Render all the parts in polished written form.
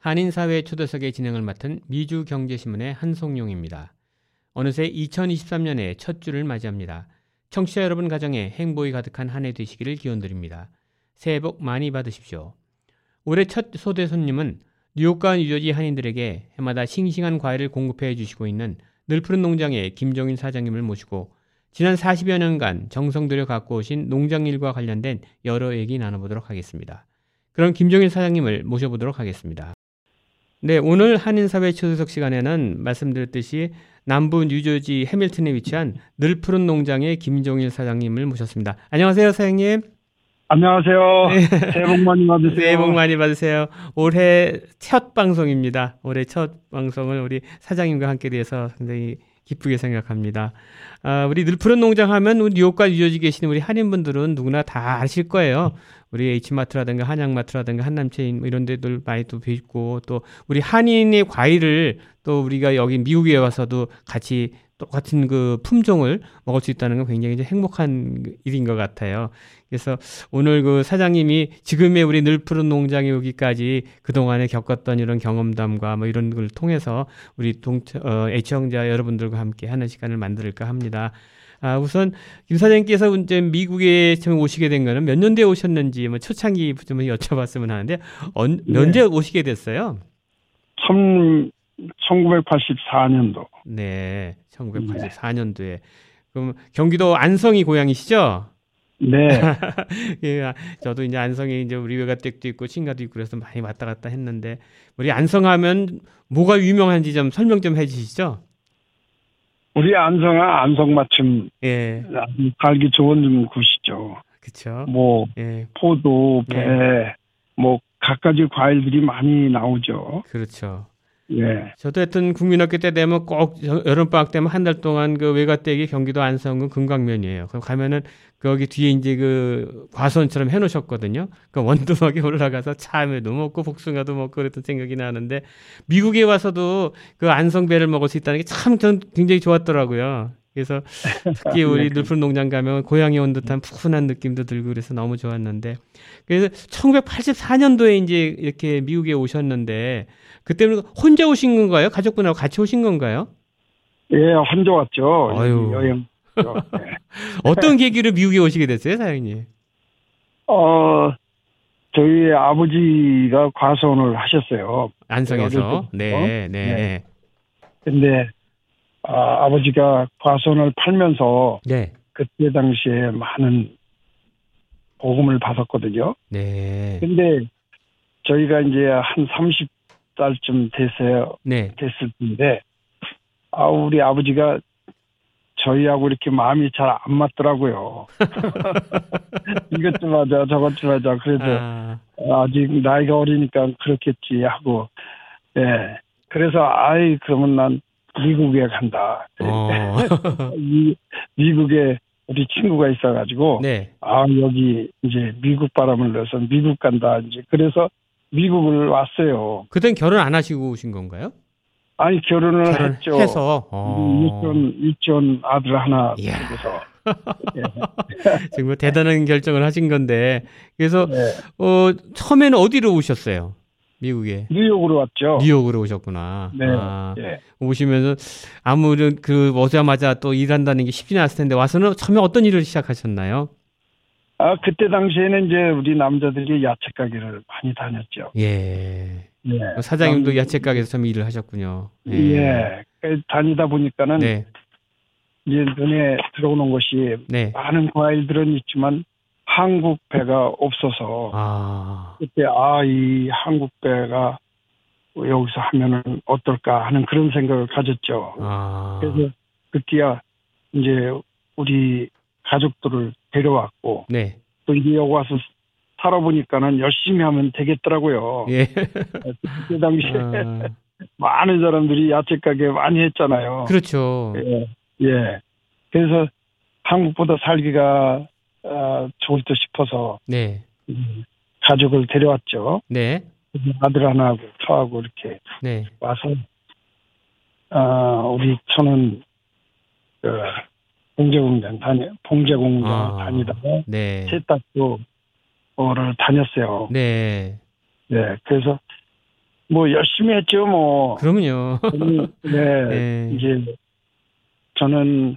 한인사회 초대석의 진행을 맡은 미주경제신문의 한성용입니다. 어느새 2023년의 첫 주를 맞이합니다. 청취자 여러분 가정에 행복이 가득한 한 해 되시기를 기원드립니다. 새해 복 많이 받으십시오. 올해 첫 초대 손님은 뉴욕과 뉴저지 한인들에게 해마다 싱싱한 과일을 공급해 주시고 있는 늘푸른 농장의 김종일 사장님을 모시고 지난 40여 년간 정성 들여 갖고 오신 농장 일과 관련된 여러 얘기 나눠보도록 하겠습니다. 그럼 김종일 사장님을 모셔보도록 하겠습니다. 네, 오늘 한인사회 초대석 시간에는 말씀드렸듯이 남부 뉴저지 해밀턴에 위치한 늘푸른 농장의 김종일 사장님을 모셨습니다. 안녕하세요, 사장님. 안녕하세요. 네. 새해 복 많이 받으세요. 새해 복 많이 받으세요. 올해 첫 방송입니다. 올해 첫 방송을 우리 사장님과 함께 돼서 굉장히 기쁘게 생각합니다. 우리 늘푸른 농장 하면 우리 뉴욕과 뉴저지 계시는 우리 한인분들은 누구나 다 아실 거예요. 우리 H마트라든가 한양마트라든가 한남체인 뭐 이런 데들 많이 또 뵙고 또 우리 한인의 과일을 또 우리가 여기 미국에 와서도 같이 똑같은 그 품종을 먹을 수 있다는 건 굉장히 이제 행복한 일인 것 같아요. 그래서 오늘 그 사장님이 지금의 우리 늘푸른 농장에 오기까지 그동안에 겪었던 이런 경험담과 뭐 이런 걸 통해서 우리 애청자 여러분들과 함께 하는 시간을 만들까 합니다. 우선 김 사장님께서 이제 미국에 처음 오시게 된 거는 몇 년도에 오셨는지 뭐 초창기 좀 여쭤봤으면 하는데 언제 오시게 됐어요? 1984년도. 네, 1984년도에. 네. 그럼 경기도 안성이 고향이시죠? 네. 예, 저도 이제 안성에 이제 우리 외가댁도 있고 친가도 있고 그래서 많이 왔다 갔다 했는데 우리 안성하면 뭐가 유명한지 좀 설명 좀 해주시죠. 우리 안성아 안성맞춤. 예. 살기 좋은 곳이죠. 그렇죠. 뭐 예. 포도, 배, 예. 뭐 갖가지 과일들이 많이 나오죠. 그렇죠. 예. 저도 하여튼 국민학교 때 되면 꼭 여름방학 때면 한 달 동안 그 외가댁이 경기도 안성군 금강면이에요. 그럼 가면은 거기 뒤에 이제 그 과수원처럼 해놓으셨거든요. 그 원두막에 올라가서 참외도 먹고 복숭아도 먹고 그랬던 생각이 나는데 미국에 와서도 그 안성배를 먹을 수 있다는 게 참 전 굉장히 좋았더라고요. 그래서 특히 우리 늘푸른 농장 가면 고향에 온 듯한 푸근한 느낌도 들고 그래서 너무 좋았는데 그래서 1984년도에 이제 이렇게 미국에 오셨는데 그때 혼자 오신 건가요? 가족분하고 같이 오신 건가요? 예, 혼자 왔죠. 아유. 여행. 네. 어떤 계기로 미국에 오시게 됐어요, 사장님? 저희 아버지가 과수원을 하셨어요. 안성에서. 네, 네. 네. 근데 아버지가 과수원을 팔면서 네. 그때 당시에 많은 복음을 받았거든요. 네. 근데 저희가 이제 한 30살쯤 됐어요. 네. 됐을 텐데, 우리 아버지가 저희하고 이렇게 마음이 잘 안 맞더라고요. 이것 좀 하자, 저것 좀 하자. 그래도 아직 나이가 어리니까 그렇겠지 하고, 예. 네. 그래서, 그러면 난 미국에 간다. 미국에 우리 친구가 있어가지고, 네. 여기 이제 미국 바람을 넣어서 미국 간다. 이제 그래서 미국을 왔어요. 그땐 결혼 안 하시고 오신 건가요? 아니, 결혼을 했죠. 해서. 유치원 아들 하나. 예. 정말 대단한 결정을 하신 건데. 그래서, 네. 처음에는 어디로 오셨어요? 미국에. 뉴욕으로 왔죠. 뉴욕으로 오셨구나. 네. 네. 오시면서 아무런 오자마자 또 일한다는 게 쉽지 않았을 텐데 와서는 처음에 어떤 일을 시작하셨나요? 그때 당시에는 이제 우리 남자들이 야채 가게를 많이 다녔죠. 예. 네. 사장님도 야채 가게에서 처음 일을 하셨군요. 예. 예. 다니다 보니까는 네. 이제 눈에 들어오는 것이 네. 많은 과일들은 있지만. 한국 배가 없어서 그때 이 한국 배가 여기서 하면은 어떨까 하는 그런 생각을 가졌죠. 그래서 그때야 이제 우리 가족들을 데려왔고 네. 또 이제 여기 와서 살아보니까는 열심히 하면 되겠더라고요. 예. 그때 당시에 많은 사람들이 야채 가게 많이 했잖아요. 그렇죠. 예. 예. 그래서 한국보다 살기가 좋을 듯 싶어서 네. 가족을 데려왔죠. 네. 아들 하나하고 저하고 이렇게 네. 와서 우리 저는 봉제공장 다니다가 네. 세탁소를 다녔어요. 네. 네. 그래서 뭐 열심히 했죠, 뭐. 그럼요. 네. 네. 이제 저는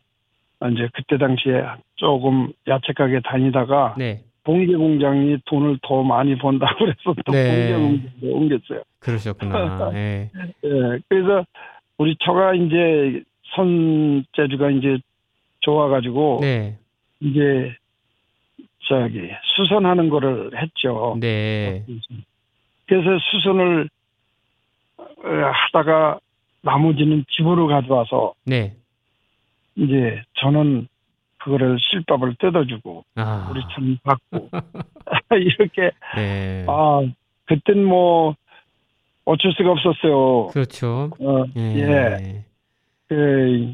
이제 그때 당시에 조금 야채 가게 다니다가 네. 봉제 공장이 돈을 더 많이 번다고 그래서 또 네. 봉제 공장에 옮겼어요. 그러셨구나. 네. 네. 그래서 우리 처가 이제 손재주가 이제 좋아가지고 네. 이제 저기 수선하는 거를 했죠. 네. 그래서 수선을 하다가 나머지는 집으로 가져와서 네. 이제 저는 그거를 실밥을 뜯어주고 우리 참 받고 이렇게 네. 그땐 뭐 어쩔 수가 없었어요. 그렇죠. 예. 그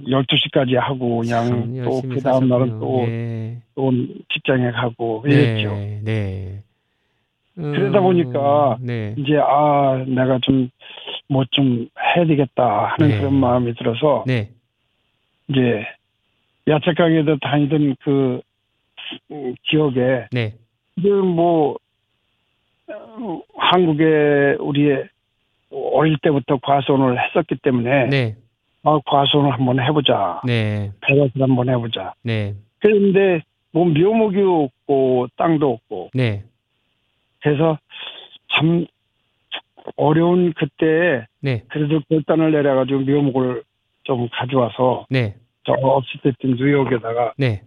12시까지 하고 그냥 또 그 다음 날은 또 네. 또 직장에 가고 이랬죠. 네. 네. 그러다 보니까 네. 이제 내가 좀 뭐 좀 해야 되겠다 하는 네. 그런 마음이 들어서 네. 이제 야채 가게도 다니던 그 기억에 네. 이제 뭐 한국에 우리의 어릴 때부터 과수원을 했었기 때문에 네. 과수원을 한번 해보자. 네. 배밭을 한번 해보자. 네. 그런데 뭐 묘목이 없고 땅도 없고 네. 그래서 참 어려운 그때에 네. 그래도 결단을 내려가지고 묘목을 좀 가져와서 네. 저 없을 때쯤 뉴욕에다가 네.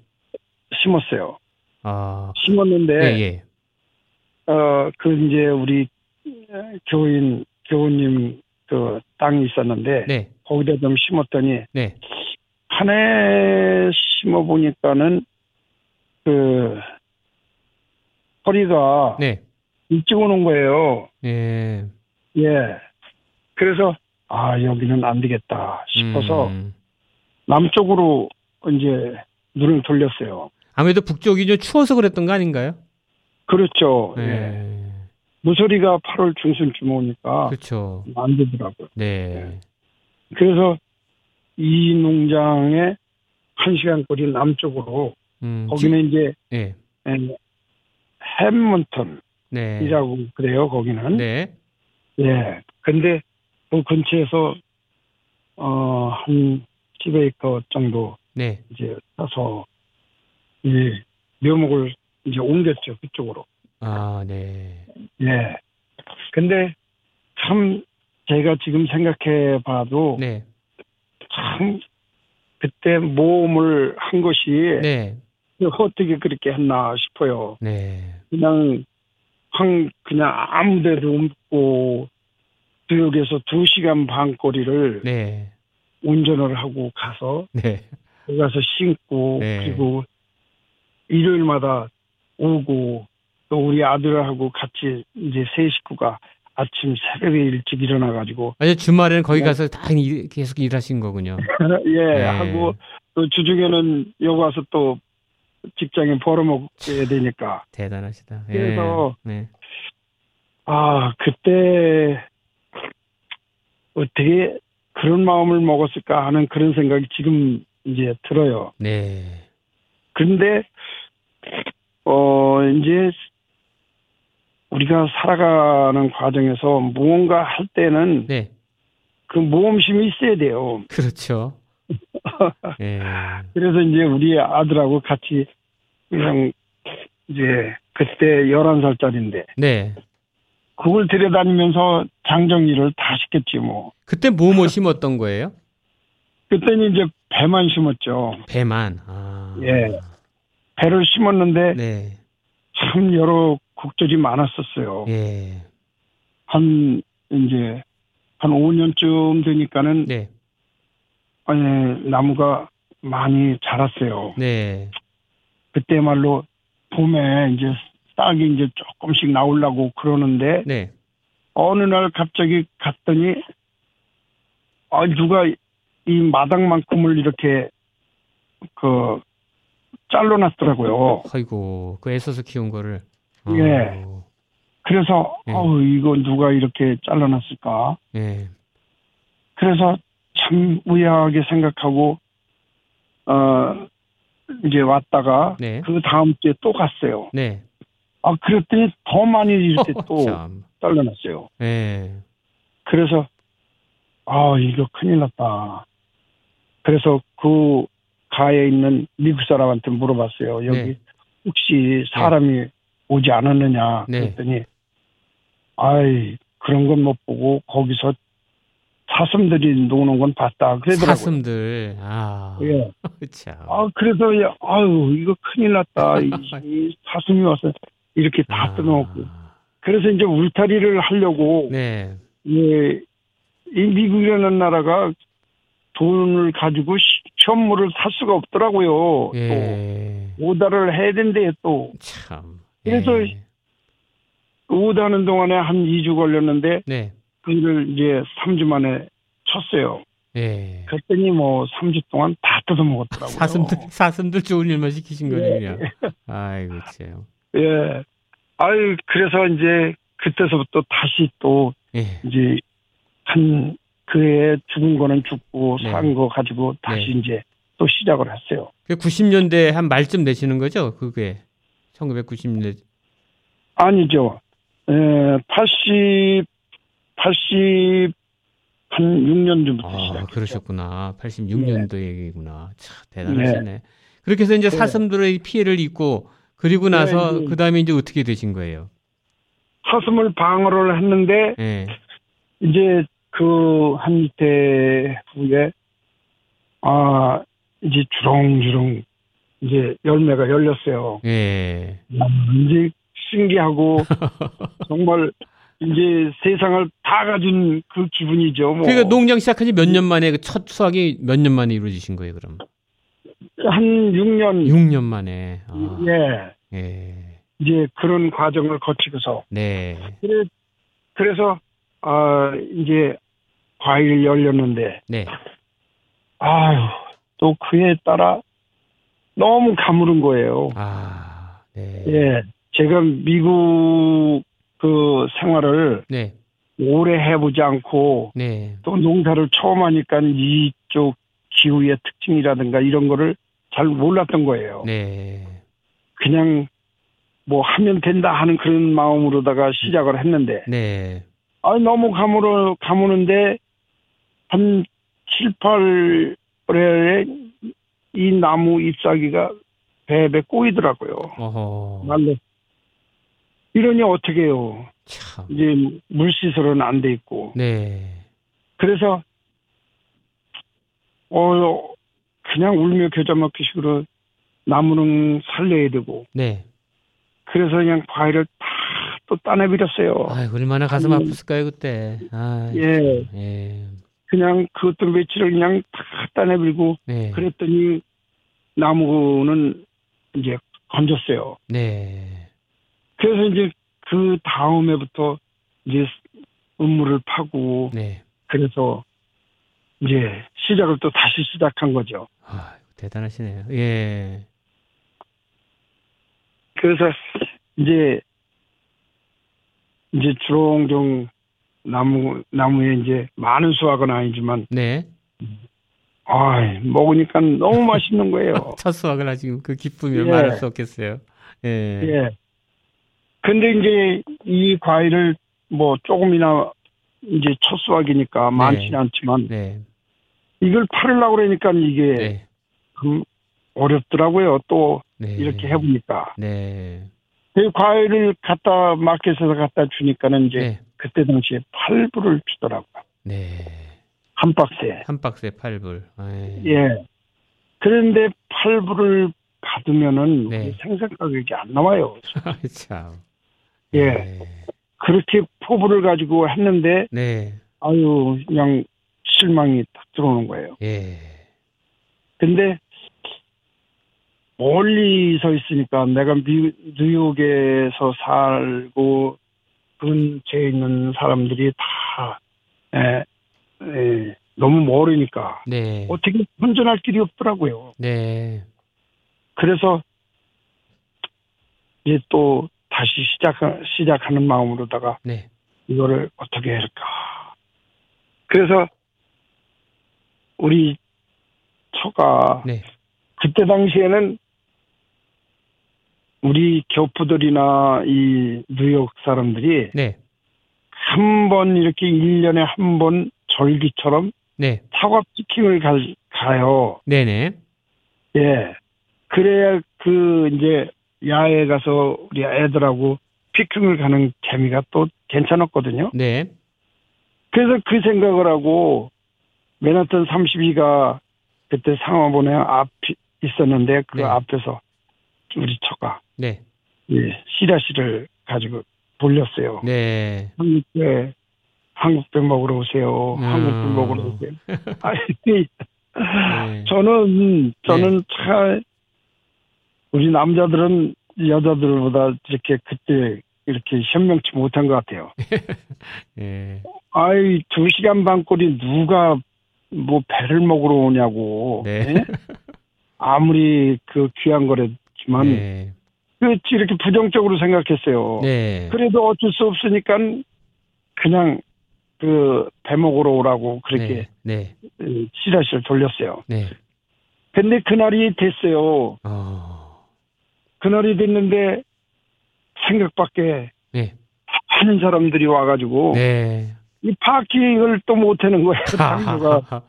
심었어요. 심었는데 예. 그 이제 우리 교우님 그 땅이 있었는데 네. 거기다 좀 심었더니 네. 한 해 심어 보니까는 그 허리가 네. 일찍 오는 거예요. 예. 예. 그래서 여기는 안 되겠다 싶어서 남쪽으로 이제 눈을 돌렸어요. 아무래도 북쪽이 좀 추워서 그랬던 거 아닌가요? 그렇죠. 예. 무소리가 8월 중순쯤 오니까 그렇죠. 안 되더라고요. 네. 예. 그래서 이 농장의 1시간 거리 남쪽으로 거기는 이제 네. 해밀턴 네. 이라고 그래요, 거기는. 네. 예. 근데 그 근처에서 한 10에이커 정도 네. 이제 사서 이 묘목을 이제 옮겼죠, 그쪽으로. 네. 예. 근데 참 제가 지금 생각해 봐도 네. 참 그때 모험을 한 것이 네. 어떻게 그렇게 했나 싶어요. 네. 그냥 아무 데도 없고 뉴욕에서 2시간 반 거리를 네. 운전을 하고 가서 네. 거기 가서 심고 네. 그리고 일요일마다 오고 또 우리 아들하고 같이 이제 세 식구가 아침 새벽에 일찍 일어나가지고 주말에는 거기 가서 다 계속 일하신 거군요. 예, 네. 하고 또 주중에는 여기 와서 또 직장에 벌어먹게 되니까. 대단하시다. 그래서 네. 그때 어떻게 그런 마음을 먹었을까 하는 그런 생각이 지금 이제 들어요. 네. 근데 이제 우리가 살아가는 과정에서 무언가 할 때는 네. 그 모험심이 있어야 돼요. 그렇죠. 네. 그래서 이제 우리 아들하고 같이 그냥 이제 그때 11살짜리인데 네. 그걸 데려다니면서 장정리를 다 시켰지 뭐. 그때 뭐 심었던 거예요? 그때는 이제 배만 심었죠. 배만. 예. 배를 심었는데 네. 참 여러 곡절이 많았었어요. 예. 한 5년쯤 되니까는 네. 나무가 많이 자랐어요. 네. 그때말로 봄에 이제 싹이 이제 조금씩 나오려고 그러는데 네. 어느 날 갑자기 갔더니 아, 누가 이 마당만큼을 이렇게 그 잘라놨더라고요. 아이고, 그 애써서 키운 거를. 예. 그래서 예. 아우 이거 누가 이렇게 잘라놨을까. 예. 그래서 참 의아하게 생각하고 이제 왔다가 네. 그 다음 주에 또 갔어요. 네. 아 그랬더니 더 많이 이렇게 또 잘라놨어요. 예. 그래서 아 이거 큰일 났다. 그래서 그 가에 있는 미국 사람한테 물어봤어요. 여기 네. 혹시 사람이 네. 오지 않았느냐 그랬더니 네. 아이 그런 건 못 보고 거기서 사슴들이 노는 건 봤다 그러더라고요. 사슴들. 아. 예. 참. 아 그래서 아유 이거 큰일 났다. 이 사슴이 와서 이렇게 다 뜯어먹고. 그래서 이제 울타리를 하려고 네. 예, 이 미국이라는 나라가 돈을 가지고 시험물을 살 수가 없더라고요. 예. 또 오다를 해야 된대요 또. 참. 그래서 예. 오다하는 동안에 한 2주 걸렸는데 네. 그걸 이제 3주 만에 쳤어요. 예. 그랬더니 뭐 3주 동안 다 뜯어먹었더라고요. 사슴들 좋은 일만 시키신 거죠 그냥. 예. 아이고 참. 예. 아유 그래서 이제 그때서부터 다시 또 예. 이제 한 그해 죽은 거는 죽고 네. 산 거 가지고 다시 네. 이제 또 시작을 했어요. 90년대 한 말쯤 되시는 거죠? 그게 1990년대 아니죠. 86년쯤부터 시작했어요. 그러셨구나. 86년도 네. 얘기구나. 참 대단하시네. 네. 그렇게 해서 이제 사슴들의 피해를 입고 그리고 나서 네. 그 다음에 이제 어떻게 되신 거예요? 사슴을 방어를 했는데 네. 이제 그 한때 후에 아 이제 주렁주렁 이제 열매가 열렸어요. 예. 이제 신기하고 정말 이제 세상을 다 가진 그 기분이죠. 뭐. 그러니까 농장 시작한 지 몇 년 만에 그 첫 수확이 몇 년 만에 이루어지신 거예요, 그럼? 한 6년. 6년 만에. 아. 예. 예. 이제 그런 과정을 거치고서. 네. 그래서 이제 과일 열렸는데. 네. 아유 또 그에 따라. 너무 가물은 거예요. 아, 네. 예. 제가 미국 그 생활을 네. 오래 해보지 않고 네. 또 농사를 처음 하니까 이쪽 기후의 특징이라든가 이런 거를 잘 몰랐던 거예요. 네. 그냥 뭐 하면 된다 하는 그런 마음으로다가 시작을 했는데 네. 아, 너무 가무는데 한 7, 8월에 이 나무 잎사귀가 배배 꼬이더라고요. 어허. 말로. 이러니 어떻게 해요. 참. 이제 물시설은 안 돼 있고. 네. 그래서, 그냥 울며 겨자 먹기 식으로 나무는 살려야 되고. 네. 그래서 그냥 과일을 다 또 따내버렸어요. 아유, 얼마나 가슴 아팠을까요, 그때. 아유, 예. 예. 그냥 그것들 며칠을 그냥 다 따내밀고 네. 그랬더니 나무는 이제 건졌어요. 네. 그래서 이제 그 다음에부터 이제 음물을 파고 네. 그래서 이제 시작을 또 다시 시작한 거죠. 아, 대단하시네요. 예. 그래서 이제 주렁주렁 나무에 이제 많은 수확은 아니지만, 네. 아 먹으니까 너무 맛있는 거예요. 첫 수확을 하시고 그 기쁨이 얼마나 예. 할 수 없겠어요. 예. 예. 근데 이제 이 과일을 뭐 조금이나 이제 첫 수확이니까 많지는 네. 않지만, 네. 이걸 팔으려고 그러니까 이게 네. 어렵더라고요. 또 네. 이렇게 해보니까. 네. 그 과일을 갖다 마켓에서 갖다 주니까는 이제. 네. 그때 당시에 8불을 주더라고요. 네. 한 박스에. 한 박스에 8불. 에이. 예. 그런데 8불을 받으면은 네. 생산 가격이 안 나와요. 참. 예. 에이. 그렇게 포부를 가지고 했는데, 네. 아유, 그냥 실망이 딱 들어오는 거예요. 예. 근데 멀리 서 있으니까 내가 뉴욕에서 살고, 근처에 있는 사람들이 다 너무 멀으니까 네. 어떻게 운전할 길이 없더라고요. 네. 그래서 이제 또 다시 시작하는 마음으로다가 네. 이거를 어떻게 해야 할까. 그래서 우리 처가 네. 그때 당시에는 우리 교포들이나 이 뉴욕 사람들이 네. 한 번 이렇게 1년에 한 번 절기처럼 네. 사과 피킹을 가요. 네네. 예. 그래야 그 이제 야외에 가서 우리 애들하고 피킹을 가는 재미가 또 괜찮았거든요. 네. 그래서 그 생각을 하고 맨하튼 32가 그때 상업원에 앞이 있었는데 그 네. 앞에서 우리 처가 네. 예, 씨라씨를 가지고 돌렸어요. 네. 네. 한국백 먹으러 오세요. 한국백 먹으러 오세요. 아니, 네. 저는 네. 참 우리 남자들은 여자들보다 이렇게 그때 이렇게 현명치 못한 것 같아요. 네. 아이 2시간 반 꼴이 누가 뭐 배를 먹으러 오냐고. 네. 네? 아무리 그 귀한 거랬지만 네. 그렇지 이렇게 부정적으로 생각했어요. 네. 그래도 어쩔 수 없으니까 그냥 그 배 먹으러 오라고 그렇게 네. 네. 씨라씨를 돌렸어요. 네. 근데 그날이 됐어요. 그날이 됐는데 생각밖에 네. 많은 사람들이 와가지고 네. 이 파킹을 또 못하는 거예요. 당구가.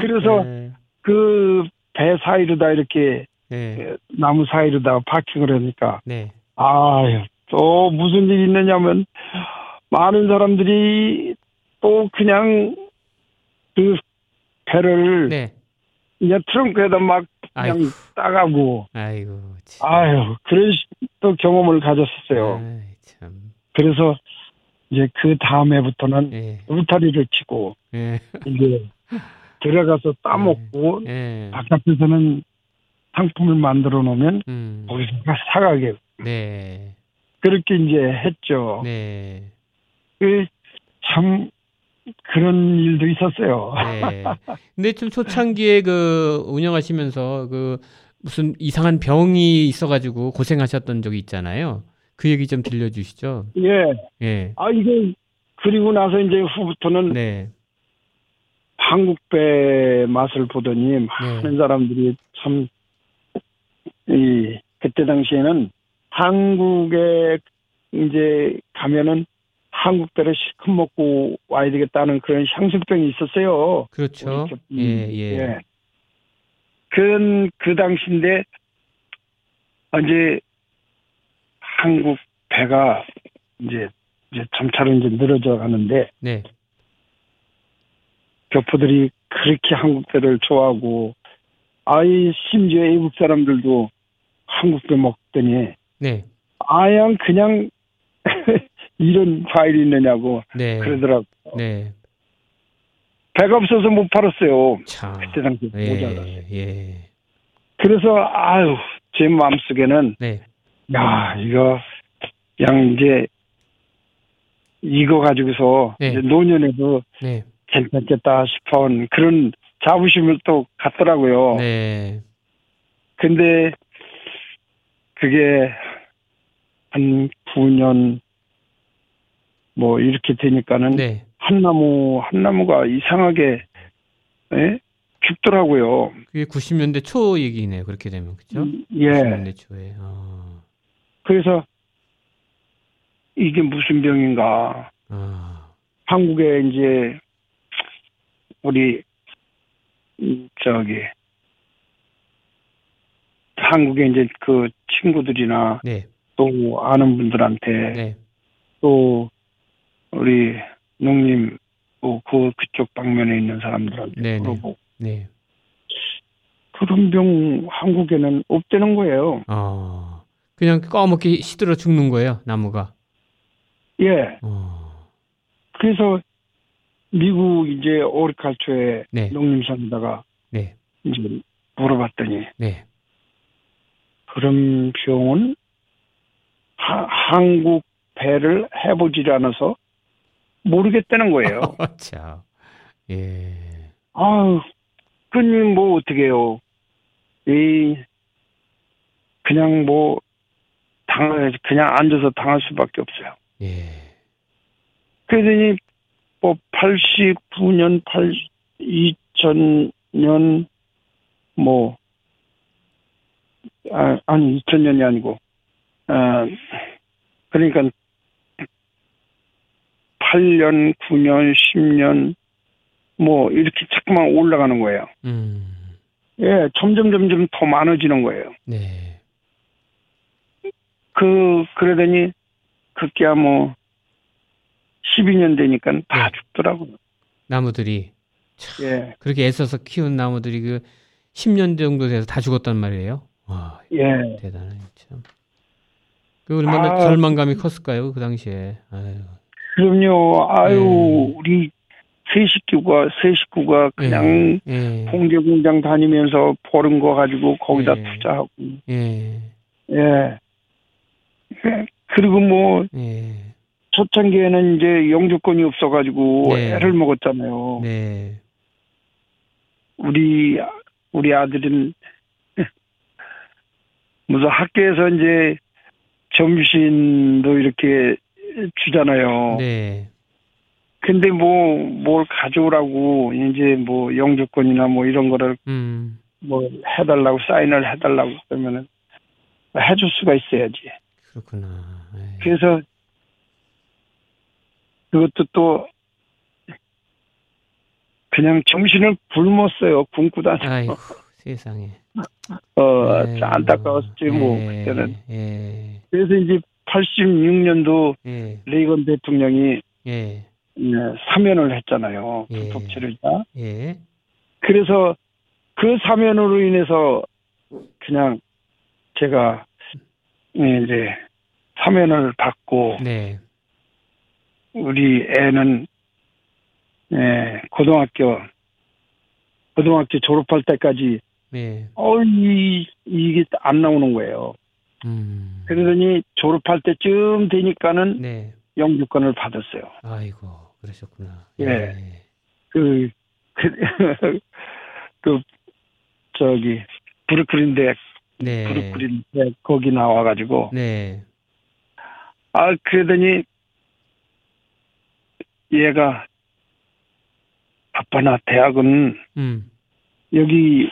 그래서 네. 그 배 사이로다 이렇게 네. 나무 사이로다 파킹을 하니까 네. 아유 또 무슨 일이 있느냐면 많은 사람들이 또 그냥 그 배를 네. 이제 트렁크에다 막 그냥 아이고. 따가고 아유 그런 또 경험을 가졌었어요. 아이, 참. 그래서 이제 그 다음에부터는 예. 울타리를 치고 예. 이제 들어가서 따먹고 예. 예. 바깥에서는 상품을 만들어 놓으면 거기서 사가게 네. 그렇게 이제 했죠. 네. 그 참 그런 일도 있었어요. 네. 근데 좀 초창기에 그 운영하시면서 그 무슨 이상한 병이 있어가지고 고생하셨던 적이 있잖아요. 그 얘기 좀 들려주시죠. 예. 예. 아 이게 그리고 나서 이제 후부터는 네. 한국 배 맛을 보더니 많은 네. 사람들이 참 이 그때 당시에는 한국에 이제 가면은 한국 배를 실컷 먹고 와야 되겠다는 그런 향수병이 있었어요. 그렇죠. 예, 예. 예. 그 당시인데 이제 한국 배가 이제 점차로 이제 늘어져 가는데 네. 교포들이 그렇게 한국 배를 좋아하고 아이 심지어 외국 사람들도 한국 배 먹더니 네. 아양 그냥 이런 파일이 있느냐고 네. 그러더라고요. 네. 배가 없어서 못 팔았어요. 참. 그때 당시 예. 모자랐어요. 예. 그래서 아유 제 마음속에는 네. 야 이거 그냥 이제 이거 가지고서 네. 이제 노년에도 네. 괜찮겠다 싶은 그런 자부심을 또 갖더라고요. 네. 근데 그게 한 9년 뭐 이렇게 되니까는 네. 한 나무가 이상하게 예? 죽더라고요. 그게 90년대 초 얘기네요. 그렇게 되면 그렇죠? 예. 90년대 초에. 그래서 이게 무슨 병인가? 한국에 이제 우리 한국에 이제 그 친구들이나 네. 또 아는 분들한테 네. 또 우리 농림 그쪽 방면에 있는 사람들한테 네네. 물어보고 네. 그런 병 한국에는 없다는 거예요. 그냥 까맣게 시들어 죽는 거예요 나무가. 예. 그래서 미국 이제 오리칼초에 네. 농림사에다가 네. 이제 물어봤더니 네. 그런 병은 한국 배를 해보질 않아서 모르겠다는 거예요. 예. 아유, 그님 뭐 어떡해요. 그냥 뭐 당해야지. 그냥 앉아서 당할 수밖에 없어요. 예. 그러더니 뭐 89년, 2000년 뭐 아니 2000년이 아니고 그러니까 8년, 9년, 10년 뭐 이렇게 자꾸만 올라가는 거예요. 예, 점점 더 많아지는 거예요. 네. 그러더니 그게야 뭐 12년 되니까 다 죽더라고요. 나무들이 참, 예. 그렇게 애써서 키운 나무들이 그 10년 정도 돼서 다 죽었단 말이에요. 와, 예. 대단해 참. 그 얼마나 절망감이 컸을까요 그 당시에. 아유. 그럼요. 아유 예. 우리 세 식구가 그냥 봉제 공장 다니면서 버는 거 가지고 거기다 투자하고. 예. 예. 그리고 뭐 초창기에는 이제 영주권이 없어가지고 애를 먹었잖아요. 네. 우리 아들은 무슨 학교에서 이제 점심도 이렇게 주잖아요. 네. 근데 뭘 가져오라고 이제 뭐 영주권이나 뭐 이런 거를 뭐 해달라고 사인을 해달라고 그러면은 해줄 수가 있어야지. 그렇구나. 에이. 그래서 그것도 또 그냥 정신을 굶었어요. 굶고 다녀서. 세상에. 안타까웠지 뭐 그때는. 에이. 그래서 이제 86년도 레이건 대통령이 사면을 했잖아요. 불법 체류자. 그래서 그 사면으로 인해서 그냥 제가 이제 사면을 받고 우리 애는 고등학교 졸업할 때까지 이게 안 나오는 거예요. 그러더니 졸업할 때쯤 되니까는 영주권을 받았어요. 아이고 그러셨구나. 예. 저기 브루클린 대학 브루클린 대학 거기 나와가지고. 네. 아 그러더니 얘가 아빠 나 대학은 여기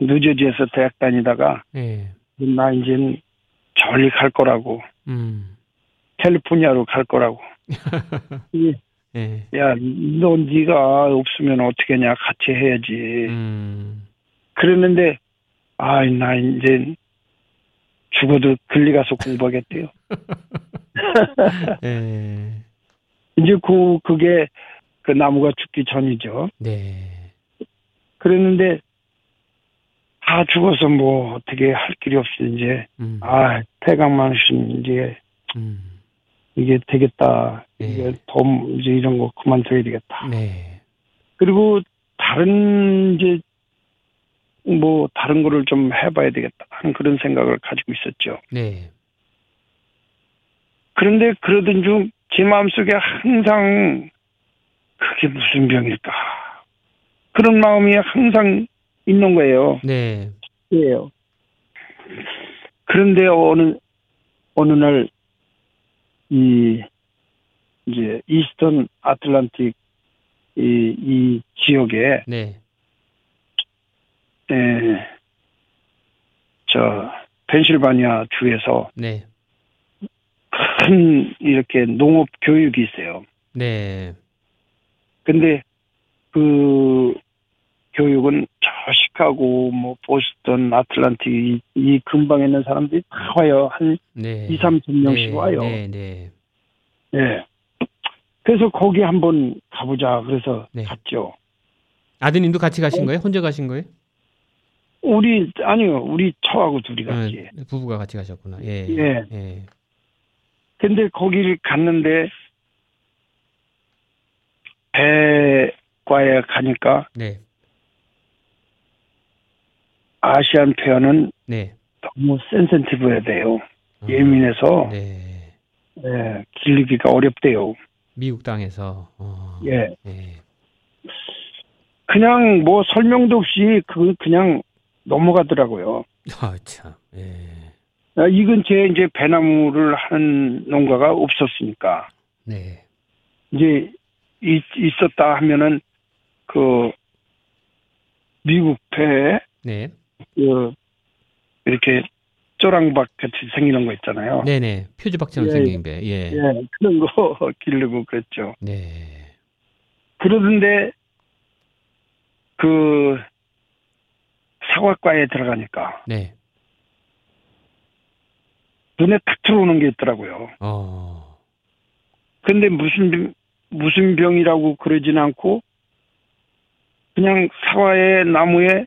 뉴저지에서 대학 다니다가 나 이제는 저리 갈 거라고. 캘리포니아로 갈 거라고. 야, 너 네가 없으면 어떻게 하냐 같이 해야지. 그랬는데 나 이제 죽어도 글리 가서 공부하겠대요. 네. 이제 그게 그 나무가 죽기 전이죠. 네. 그랬는데 다 죽어서 뭐 어떻게 할 길이 없이 이제 태강만신 이제 이게 되겠다. 이게 덤 이제 이런 거 그만둬야 되겠다. 네. 그리고 다른 이제 뭐 다른 거를 좀 해봐야 되겠다 하는 그런 생각을 가지고 있었죠. 네. 그런데 그러던 중 제 마음속에 항상 그게 무슨 병일까 그런 마음이 항상 있는 거예요. 네. 그래요. 그런데 어느 날 이제 이스턴 아틀란틱 이 지역에 저 펜실베니아 주에서 큰 이렇게 농업 교육이 있어요. 네. 근데 그 교육은 저 시카고 뭐 보스턴 아틀란틱 이 근방에 있는 사람들이 다 와요. 한 2, 30명씩 와요. 네. 그래서 거기 한번 가보자 그래서 갔죠. 아드님도 같이 가신 거예요? 혼자 가신 거예요? 우리 처하고 둘이 같이. 부부가 같이 가셨구나. 예. 근데 거기를 갔는데 배과에 가니까 아시안 페어는 너무 센시티브해야 돼요. 예민해서 길리기가 어렵대요. 미국 땅에서. 그냥 뭐 설명도 없이 그냥 넘어가더라고요. 아, 참. 예. 이 근처에 이제 배나무를 하는 농가가 없었으니까. 네. 이제 있었다 하면은 그 미국 배에 네. 그 이렇게 쪼랑박 같이 생기는 거 있잖아요. 네네. 표지박처럼 예. 생긴 배. 예. 예. 그런 거 기르고 그랬죠. 네. 그러던데 그 사과과에 들어가니까 네. 눈에 탁 들어오는 게 있더라고요. 근데 무슨 병이라고 그러진 않고 그냥 사과의 나무에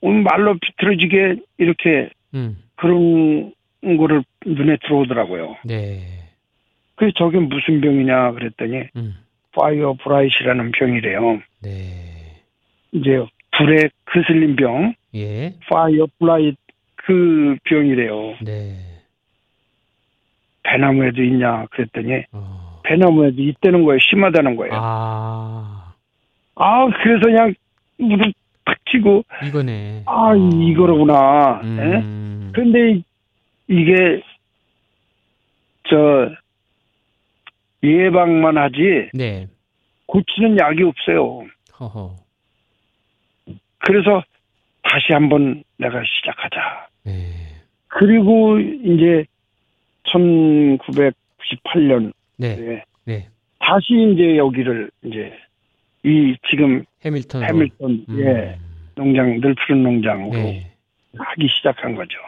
말로 비틀어지게 이렇게 그런 거를 눈에 들어오더라고요. 네. 그래서 저게 무슨 병이냐 그랬더니 파이어 블라이트라는 병이래요. 네. 이제 불에 그슬린 병, 예. 파이어 블라이트 그 병이래요. 네. 배나무에도 있냐 그랬더니 배나무에도 있다는 거예요. 심하다는 거예요. 그래서 그냥 무슨 탁 치고 이거네. 이거로구나. 그런데 이게 저 예방만 하지 네. 고치는 약이 없어요. 허허. 그래서 다시 한번 내가 시작하자. 네. 그리고 이제 1998년 네. 네. 다시 이제 여기를 이제 이 지금 해밀턴 예, 농장 늘푸른 농장으로 네. 하기 시작한 거죠.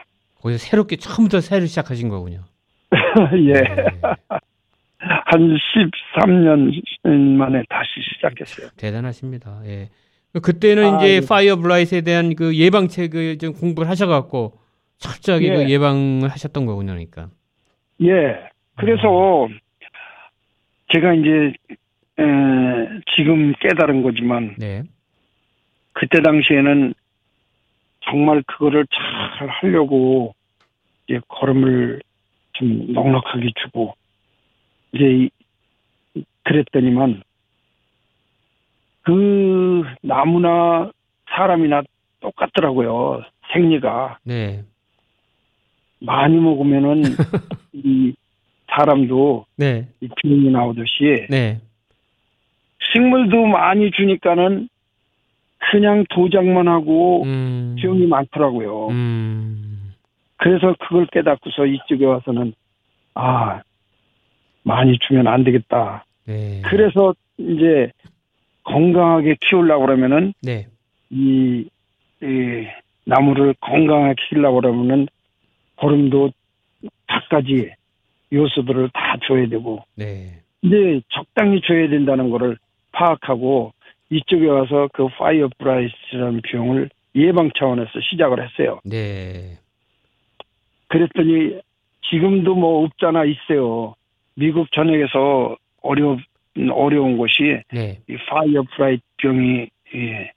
거기서 새롭게 처음부터 새를 시작하신 거군요. 예. 네. 한 13년 만에 다시 시작했어요. 대단하십니다. 예. 그때는 이제 네. 파이어 블라이트에 대한 그 예방책을 좀 공부를 하셔갖고 철저하게 예. 그 예방을 하셨던 거군요, 그러니까. 예. 그래서 제가 이제 지금 깨달은 거지만 네. 그때 당시에는 정말 그거를 잘 하려고 이제 걸음을 좀 넉넉하게 주고 이제 그랬더니만. 그 나무나 사람이나 똑같더라고요. 생리가. 네. 많이 먹으면은 이 사람도 네. 이 비염이 나오듯이 네. 식물도 많이 주니까는 그냥 도작만 하고 비염이 많더라고요. 그래서 그걸 깨닫고서 이쪽에 와서는 많이 주면 안 되겠다. 네. 그래서 이제 건강하게 키우려고 그러면은, 네. 이 나무를 건강하게 키우려고 그러면은, 보름도 닭까지 요소들을 다 줘야 되고, 네. 근데 적당히 줘야 된다는 거를 파악하고, 이쪽에 와서 그 파이어 블라이트라는 병을 예방 차원에서 시작을 했어요. 네. 그랬더니, 지금도 뭐 없잖아 있어요. 미국 전역에서 어려운 것이 네. 이 파이어 블라이트 병이 예,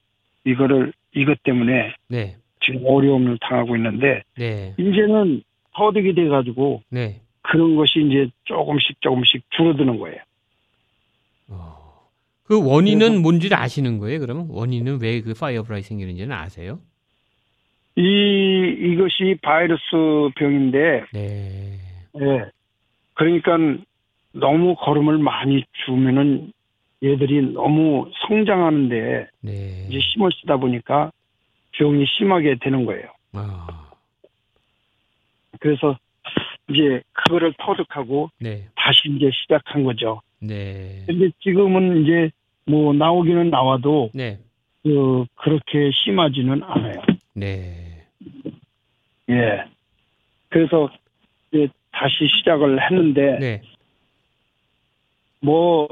이것 때문에 네. 지금 어려움을 당하고 있는데 네. 이제는 터득이 돼가지고 네. 그런 것이 이제 조금씩 줄어드는 거예요. 그 원인은 그래서, 뭔지를 아시는 거예요? 그러면 원인은 왜 그 파이어 블라이트 생기는지는 아세요? 이것이 바이러스 병인데 네. 예, 그러니까. 너무 거름을 많이 주면은 얘들이 너무 성장하는데 네. 이제 힘을 쓰다 보니까 병이 심하게 되는 거예요. 그래서 이제 그거를 터득하고 네. 다시 이제 시작한 거죠. 네. 근데 지금은 이제 뭐 나오기는 나와도 네. 그렇게 심하지는 않아요. 네. 예. 그래서 이제 다시 시작을 했는데. 네. 뭐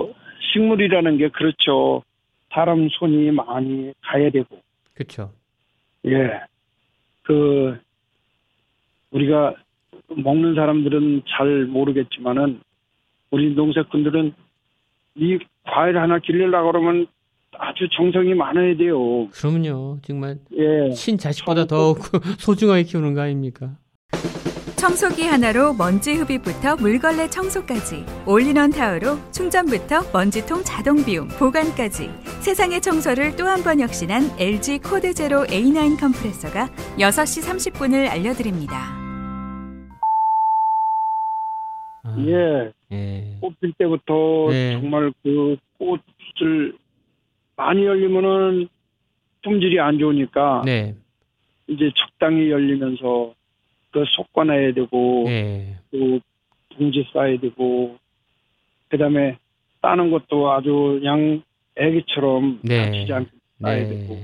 식물이라는 게 그렇죠. 사람 손이 많이 가야 되고. 그렇죠. 예. 우리가 먹는 사람들은 잘 모르겠지만은 우리 농사꾼들은 이 과일 하나 기르려고 그러면 아주 정성이 많아야 돼요. 그럼요. 정말 예. 신자식보다 더 소중하게 키우는 거 아닙니까? 청소기 하나로 먼지 흡입부터 물걸레 청소까지, 올인원 타워로 충전부터 먼지통 자동 비움, 보관까지 세상의 청소를 또 한 번 혁신한 LG 코드 제로 A9 컴프레서가 6시 30분을 알려드립니다. 예. 꽃필 때부터 정말 그 꽃을 많이 열리면은 품질이 안 좋으니까 이제 적당히 열리면서 그 속관해야 되고 또 봉지 싸야 되고 그다음에 따는 것도 아주 그냥 애기처럼 다치지 않게 싸야 되고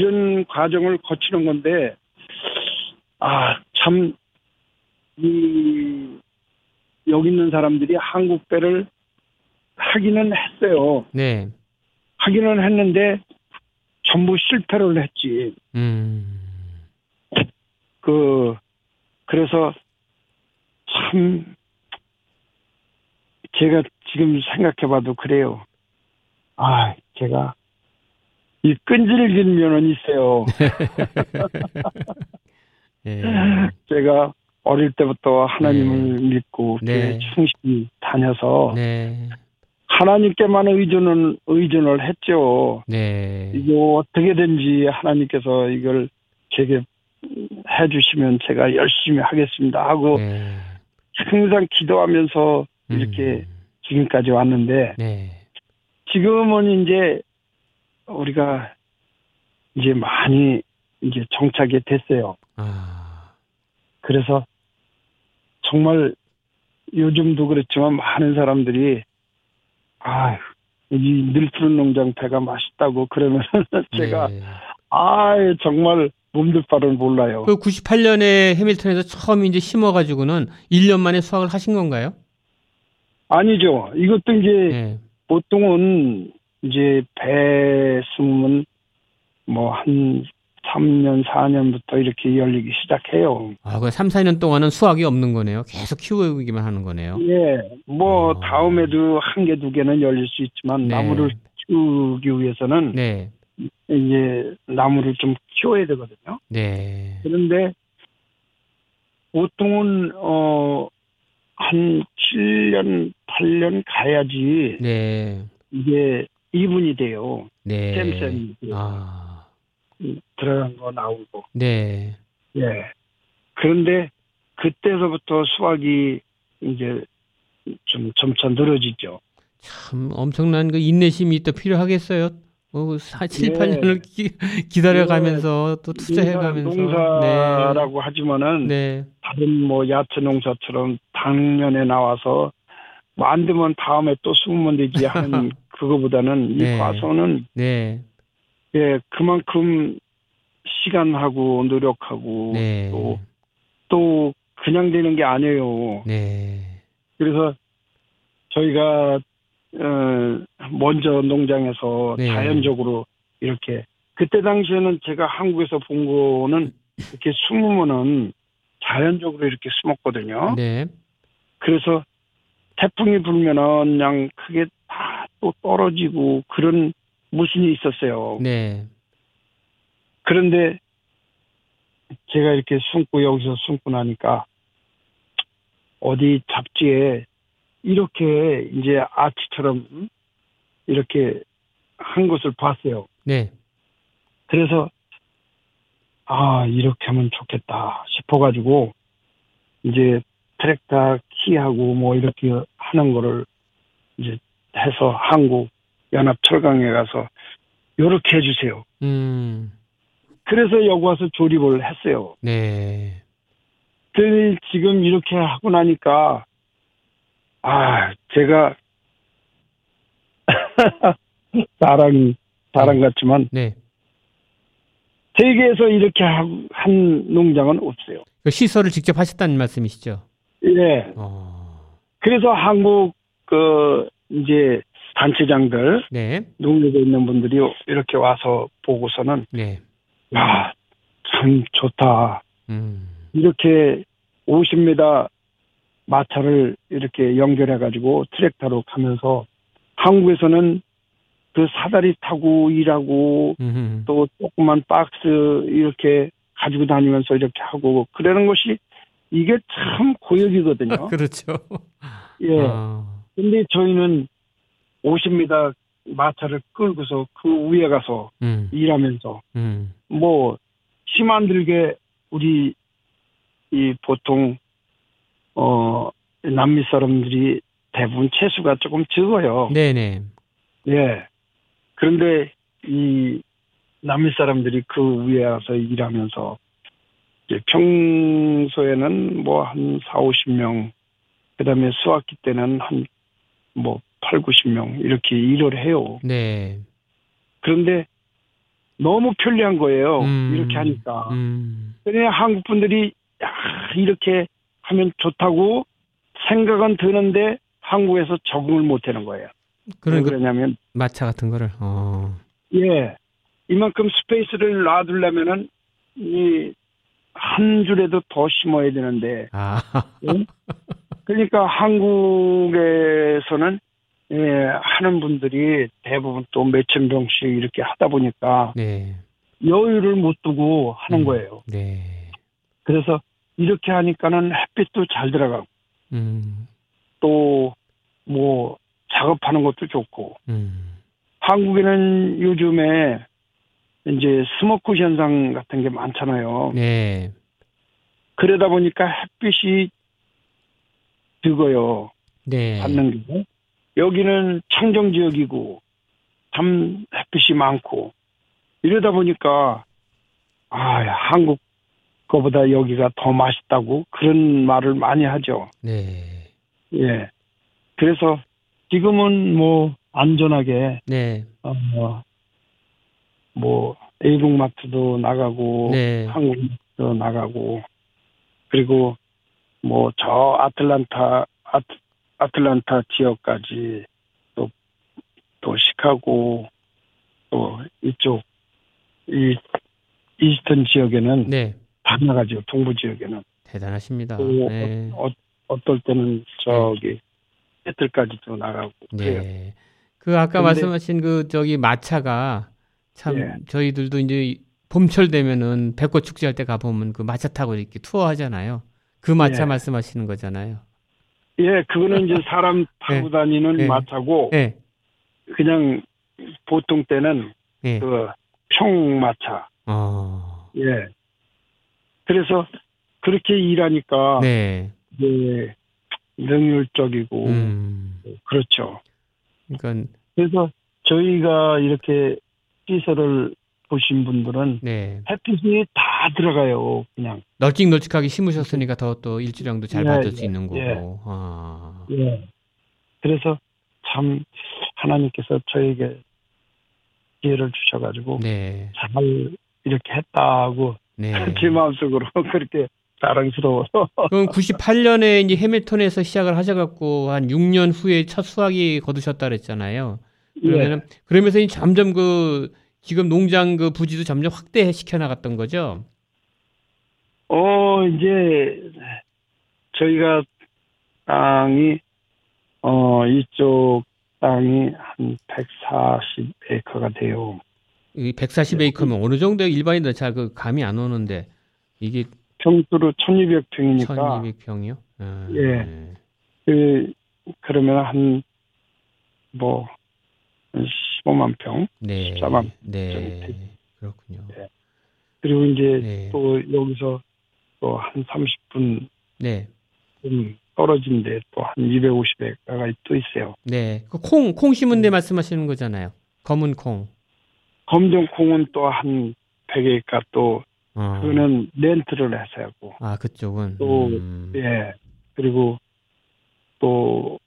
이런 과정을 거치는 건데 아 참 이 여기 있는 사람들이 한국 배를 하기는 했어요. 하기는 했는데 전부 실패를 했지. 그래서 참 제가 지금 생각해봐도 그래요. 아 제가 이 끈질긴 면은 있어요. 제가 어릴 때부터 하나님을 믿고 충실히 다녀서 하나님께만 의존을 했죠. 이거 어떻게든지 하나님께서 이걸 제게 해주시면 제가 열심히 하겠습니다 하고 항상 기도하면서 이렇게 지금까지 왔는데 지금은 이제 우리가 이제 많이 이제 정착이 됐어요. 그래서 정말 요즘도 그렇지만 많은 사람들이 아, 이 늘푸른 농장 배가 맛있다고 그러면 제가 정말 몸둘 바를 몰라요. 그 98년에 해밀턴에서 처음 이제 심어가지고는 1년 만에 수확을 하신 건가요? 아니죠. 이것도 이제 보통은 이제 배 심으면 뭐 한 3년, 4년부터 이렇게 열리기 시작해요. 아, 그 3, 4년 동안은 수확이 없는 거네요. 계속 키우기만 하는 거네요. 뭐 다음에도 한 개, 두 개는 열릴 수 있지만 나무를 키우기 위해서는 이제 나무를 좀 키워야 되거든요. 그런데 보통은 한 7년, 8년 가야지 이게 이분이 돼요. 잼쌤이 돼요. 들어간 거 나오고. 그런데 그때서부터 수확이 이제 좀 점차 늘어지죠. 참 엄청난 그 인내심이 또 필요하겠어요. 7, 8년을 기다려가면서 또 투자해가면서. 농사라고 하지만은 다른 뭐 야채 농사처럼 당면에 나와서 뭐 안 되면 다음에 또 숨으면 되지 하는 그거보다는 이 과수는 그만큼 시간하고 노력하고 또 그냥 되는 게 아니에요. 그래서 저희가 먼저 농장에서 자연적으로 이렇게 그때 당시에는 제가 한국에서 본 거는 이렇게 숨으면은 자연적으로 이렇게 숨었거든요. 그래서 태풍이 불면은 그냥 크게 다 또 떨어지고 그런 무신이 있었어요. 그런데 제가 이렇게 숨고 여기서 숨고 나니까 어디 잡지에 이렇게 이제 아치처럼 이렇게 한 것을 봤어요. 그래서 아 이렇게 하면 좋겠다 싶어가지고 이제 트랙터 키하고 뭐 이렇게 하는 거를 이제 해서 한국 연합철강에 가서 요렇게 해주세요. 그래서 여기 와서 조립을 했어요. 그런데 지금 이렇게 하고 나니까 아 제가 사람 같지만 세계에서 이렇게 한 농장은 없어요. 그 시설을 직접 하셨다는 말씀이시죠? 그래서 한국 그 이제 단체장들, 농협에 있는 분들이 이렇게 와서 보고서는, 야, 참 좋다. 이렇게 50m 마차를 이렇게 연결해가지고 트랙터로 가면서 한국에서는 그 사다리 타고 일하고 또 조그만 박스 이렇게 가지고 다니면서 이렇게 하고 그러는 것이 이게 참 고역이거든요. 그렇죠. 예. 근데 저희는 50m 마차를 끌고서 그 위에 가서 일하면서 뭐 심한 들게 우리 이 보통 남미 사람들이 대부분 체수가 조금 적어요. 네네. 예. 그런데 이 남미 사람들이 그 위에 와서 일하면서 이제 평소에는 뭐 한 40-50명, 그다음에 수학기 때는 한 뭐 80-90명 이렇게 일을 해요. 네. 그런데 너무 편리한 거예요. 이렇게 하니까. 그래서 한국 분들이 이렇게 하면 좋다고 생각은 드는데 한국에서 적응을 못 하는 거예요. 왜 그러냐면 마차 같은 거를. 예. 이만큼 스페이스를 놔두려면은 이 한 줄에도 더 심어야 되는데. 아. 예? 그러니까 한국에서는 예, 하는 분들이 대부분 또 몇천 명씩 이렇게 하다 보니까 네. 여유를 못 두고 하는 거예요. 네. 그래서 이렇게 하니까는 햇빛도 잘 들어가고 또 뭐 작업하는 것도 좋고 한국에는 요즘에 이제 스모크 현상 같은 게 많잖아요. 네. 그러다 보니까 햇빛이 적어요. 네. 받는 게. 여기는 청정 지역이고 참 햇빛이 많고 이러다 보니까 한국 거보다 여기가 더 맛있다고 그런 말을 많이 하죠. 네. 예. 그래서 지금은 뭐 안전하게 네. 뭐 외국 마트도 나가고 네. 한국 마트도 나가고 그리고 뭐 저 아틀란타 지역까지 또 시카고 또 이쪽 이 이스턴 지역에는 네. 다 나가죠. 동부 지역에는 대단하십니다. 네. 어떨 때는 저기 해틀까지도 나가고. 네. 그 아까 말씀하신 그 저기 마차가 참 예. 저희들도 이제 봄철 되면은 백꽃 축제할 때 가보면 그 마차 타고 이렇게 투어 하잖아요. 그 마차 예. 말씀하시는 거잖아요. 예, 그거는 이제 사람 타고 예. 다니는 예. 마차고 예. 그냥 보통 때는 예. 그 평마차. 예. 그래서 그렇게 일하니까 네. 예, 능률적이고 그렇죠. 그러니까 그래서 저희가 이렇게 시설을 보신 분들은 네. 햇빛이 다 들어가요. 그냥 널찍널찍하게 심으셨으니까 더 또 일조량도 잘 받을 수 있는 거고. 예. 아. 예. 그래서 참 하나님께서 저에게 기회를 주셔가지고 네. 잘 이렇게 했다고 네. 제 마음속으로 그렇게 자랑스러워서. 그럼 98년에 이제 해밀턴에서 시작을 하셔갖고 한 6년 후에 첫 수확이 거두셨다 그랬잖아요. 그러면은 예. 그러면서 이제 점점 그 지금 농장 그 부지도 점점 확대시켜 나갔던 거죠? 이제 저희가 땅이 이쪽 땅이 한 140에이커가 돼요. 이 140에이커면 네. 어느 정도 일반인들 잘 그 감이 안 오는데 이게 평수로 1200평이니까 1200평이요? 예. 네. 그러면 한 뭐 15만 평, 네. 14만 네. 평. 그렇군요. 네. 그리고 이제 네. 또 여기서 또 한 30분 네. 떨어진 데 또 한 250에이커가 또 있어요. 네. 그 콩 심은 데 말씀하시는 거잖아요. 검은 콩. 검정 콩은 또 한 100에이커 또 그거는 렌트를 해서 하고. 아, 그쪽은. 또 예. 그리고 또